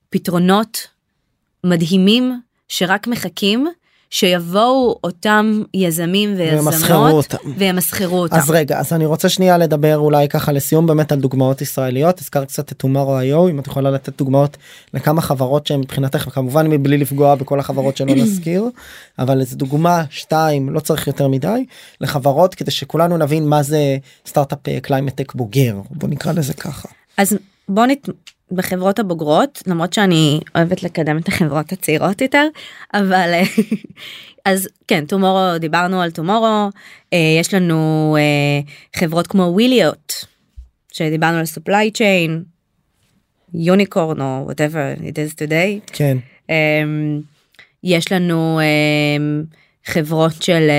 פתרונות מדהימים, שרק מחכים, שיבואו אותם יזמים ויזמות, וימסחרו אותם. אז רגע, אז אני רוצה שנייה לדבר אולי ככה לסיום באמת על דוגמאות ישראליות, הזכרת קצת את Tomorrow דוט איי או, אם את יכולה לתת דוגמאות לכמה חברות שהן מבחינתך, וכמובן מבלי לפגוע בכל החברות שלא נזכיר, אבל איזו דוגמה, שתיים, לא צריך יותר מדי, לחברות כדי שכולנו נבין מה זה סטארט-אפ קליימטק בוגר, בוא נקרא לזה ככה. אז בוא נת... בחברות הבוגרות, למרות שאני אוהבת לקדם את החברות הצעירות יותר, אבל אז כן, Tomorrow, דיברנו על Tomorrow, אה, יש לנו אה, חברות כמו Wiliot, שדיברנו על supply chain, unicorn or whatever it is today. כן. אה, יש לנו אה, חברות של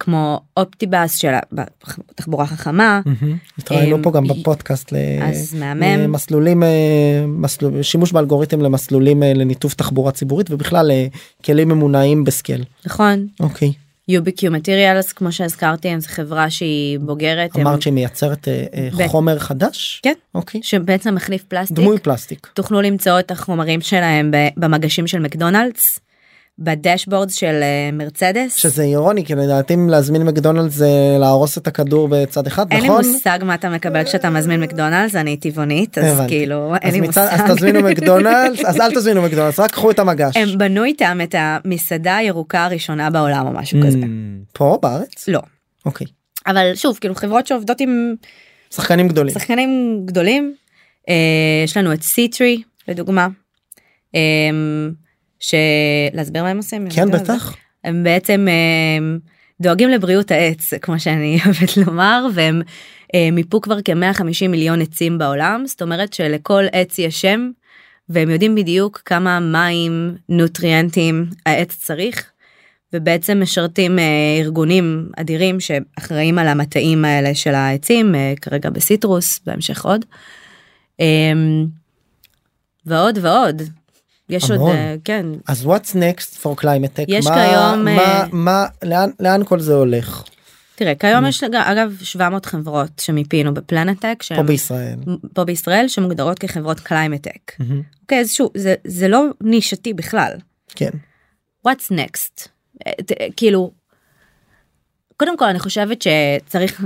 כמו אופטיבס של תחבורה חכמה. התראינו פה גם בפודקאסט למסלולים, שימוש באלגוריתם למסלולים לניתוב תחבורה ציבורית ובכלל כלים ממונעים בסקל. נכון. אוקיי. יו בי קיו Materials, כמו שהזכרתי, הם זו חברה שהיא בוגרת. אמרת שהיא מייצרת חומר חדש? כן. אוקיי. שבעצם מחליף פלסטיק. דמוי פלסטיק. תוכלו למצוא את החומרים שלהם במגשים של מקדונלדס. בדשבורד של מרצדס. שזה אירוני, כי לדעתי אם להזמין מקדונלדס זה להרוס את הכדור בצד אחד, נכון? אין לי מושג מה אתה מקבל כשאתה מזמין מקדונלדס, אני טבעונית, אז כאילו אין לי מושג. אז תזמינו מקדונלדס, אז אל תזמינו מקדונלדס, רק קחו את המגש. הם בנו איתם את המסעדה הירוקה הראשונה בעולם או משהו כזה. פה בארץ? לא. אוקיי. אבל שוב, כאילו חברות שעובדות עם... שחקנים גדולים. שחקנים גדולים. יש לנו את Citree, לדוגמה. שלהסביר מה הם עושים? כן, בטח. הם בעצם דואגים לבריאות העץ, כמו שאני אוהבת לומר, והם מיפו כבר כ-מאה וחמישים מיליון עצים בעולם, זאת אומרת שלכל עץ יש שם, והם יודעים בדיוק כמה מים, נוטריאנטים, העץ צריך, ובעצם משרתים ארגונים אדירים שאחראים על המטעים האלה של העצים, כרגע בסיטרוס, בהמשך עוד. ועוד ועוד. יש עוד, כן. אז what's next for Climatech? יש כיום... לאן כל זה הולך? תראה, כיום יש אגב שבע מאות חברות שמיפינו בפלנטק. פה בישראל. פה בישראל, שמוגדרות כחברות Climatech. אוקיי, אז שוב, זה לא נישתי בכלל. כן. what's next? כאילו, קודם כל אני חושבת שצריך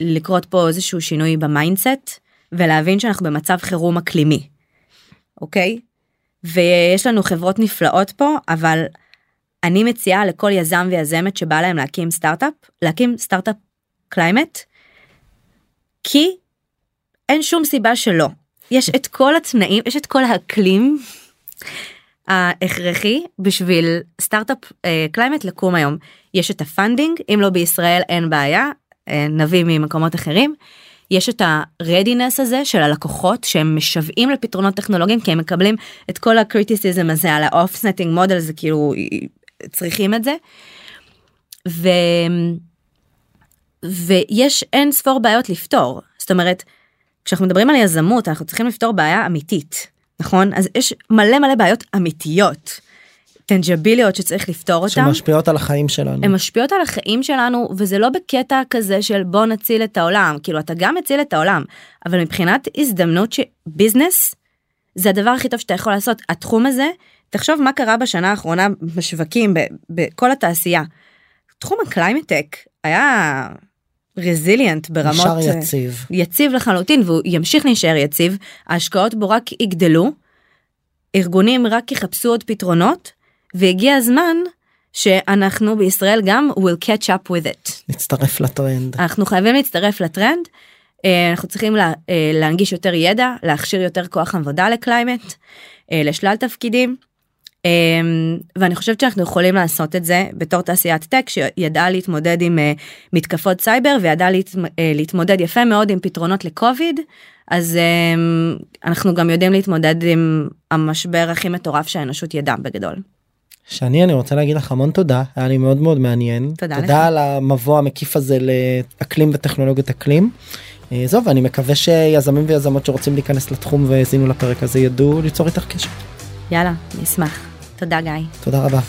לקרות פה איזשהו שינוי במיינדסט, ולהבין שאנחנו במצב חירום אקלימי. אוקיי? ויש לנו חברות נפלאות פה, אבל אני מציעה לכל יזם ויזמת שבא להם להקים סטארט-אפ, להקים סטארט-אפ קליימט, כי אין שום סיבה שלא. יש את כל התנאים, יש את כל האקלים ההכרחי בשביל סטארט-אפ קליימט לקום היום. יש את הפנדינג, אם לא בישראל אין בעיה, נביא ממקומות אחרים. יש את ה-readiness הזה של הלקוחות שהם משוועים לפתרונות טכנולוגיים, כי הם מקבלים את כל הקריטיסיזם הזה על ה-off-setting model, זה כאילו צריכים את זה. ו... ויש אין ספור בעיות לפתור. זאת אומרת, כשאנחנו מדברים על יזמות, אנחנו צריכים לפתור בעיה אמיתית, נכון? אז יש מלא מלא בעיות אמיתיות, טנג'ביליות שצריך לפתור אותן. שמשפיעות על החיים שלנו. הן משפיעות על החיים שלנו, וזה לא בקטע כזה של בוא נציל את העולם, כאילו אתה גם מציל את העולם, אבל מבחינת הזדמנות שביזנס, זה הדבר הכי טוב שאתה יכול לעשות, התחום הזה, תחשוב מה קרה בשנה האחרונה בשווקים, בכל התעשייה. תחום הקליימטק היה רזיליאנט ברמות... נשאר יציב. יציב לחלוטין, והוא ימשיך להישאר יציב. ההשקעות בו רק יגדלו, ארגונים רק יחפשו עוד פתרונות, והגיע הזמן שאנחנו בישראל גם will catch up with it. נצטרף לטרנד. אנחנו חייבים להצטרף לטרנד, אנחנו צריכים לה, להנגיש יותר ידע, להכשיר יותר כוח עבודה לקליימט, לשלל תפקידים, ואני חושבת שאנחנו יכולים לעשות את זה בתור תעשיית טק, שידעה להתמודד עם מתקפות סייבר, וידעה להתמודד יפה מאוד עם פתרונות לקוביד, אז אנחנו גם יודעים להתמודד עם המשבר הכי מטורף שהאנושות ידעה בגדול. שני, אני רוצה להגיד לך המון תודה, היה לי מאוד מאוד מעניין. תודה, תודה על המבוא המקיף הזה לאקלים וטכנולוגיות אקלים. זו, ואני מקווה שיזמים ויזמות שרוצים להיכנס לתחום והזינו לפרק הזה ידעו ליצור איתך קשר. יאללה, נשמח. תודה גיא. תודה רבה.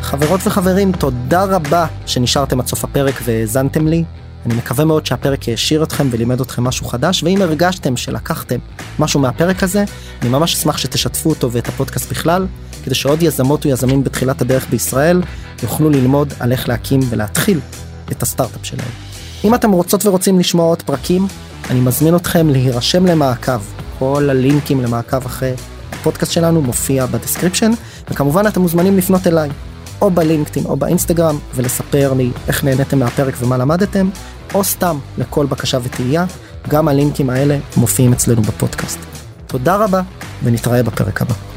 חברות וחברים, תודה רבה שנשארתם עד סוף הפרק והזנתם לי. אני מקווה מאוד שהפרק ישיר אתכם ולימד אתכם משהו חדש, ואם הרגשתם שלקחתם משהו מהפרק הזה, אני ממש אשמח שתשתפו אותו ואת הפודקאסט בכלל, כדי שעוד יזמות ויזמים בתחילת הדרך בישראל יוכלו ללמוד על איך להקים ולהתחיל את הסטארט-אפ שלהם. אם אתם רוצות ורוצים לשמוע עוד פרקים, אני מזמין אתכם להירשם למעקב. כל הלינקים למעקב אחרי הפודקאסט שלנו מופיע בדסקריפשן, וכמובן אתם מוזמנים לפנות אליי, או בלינקדאין או באינסטגרם, ולספר לי איך נהניתם מהפרק ומה למדתם, או סתם לכל בקשה ותהייה, גם הלינקים האלה מופיעים אצלנו בפודקאסט. תודה רבה, ונתראה בפרק הבא.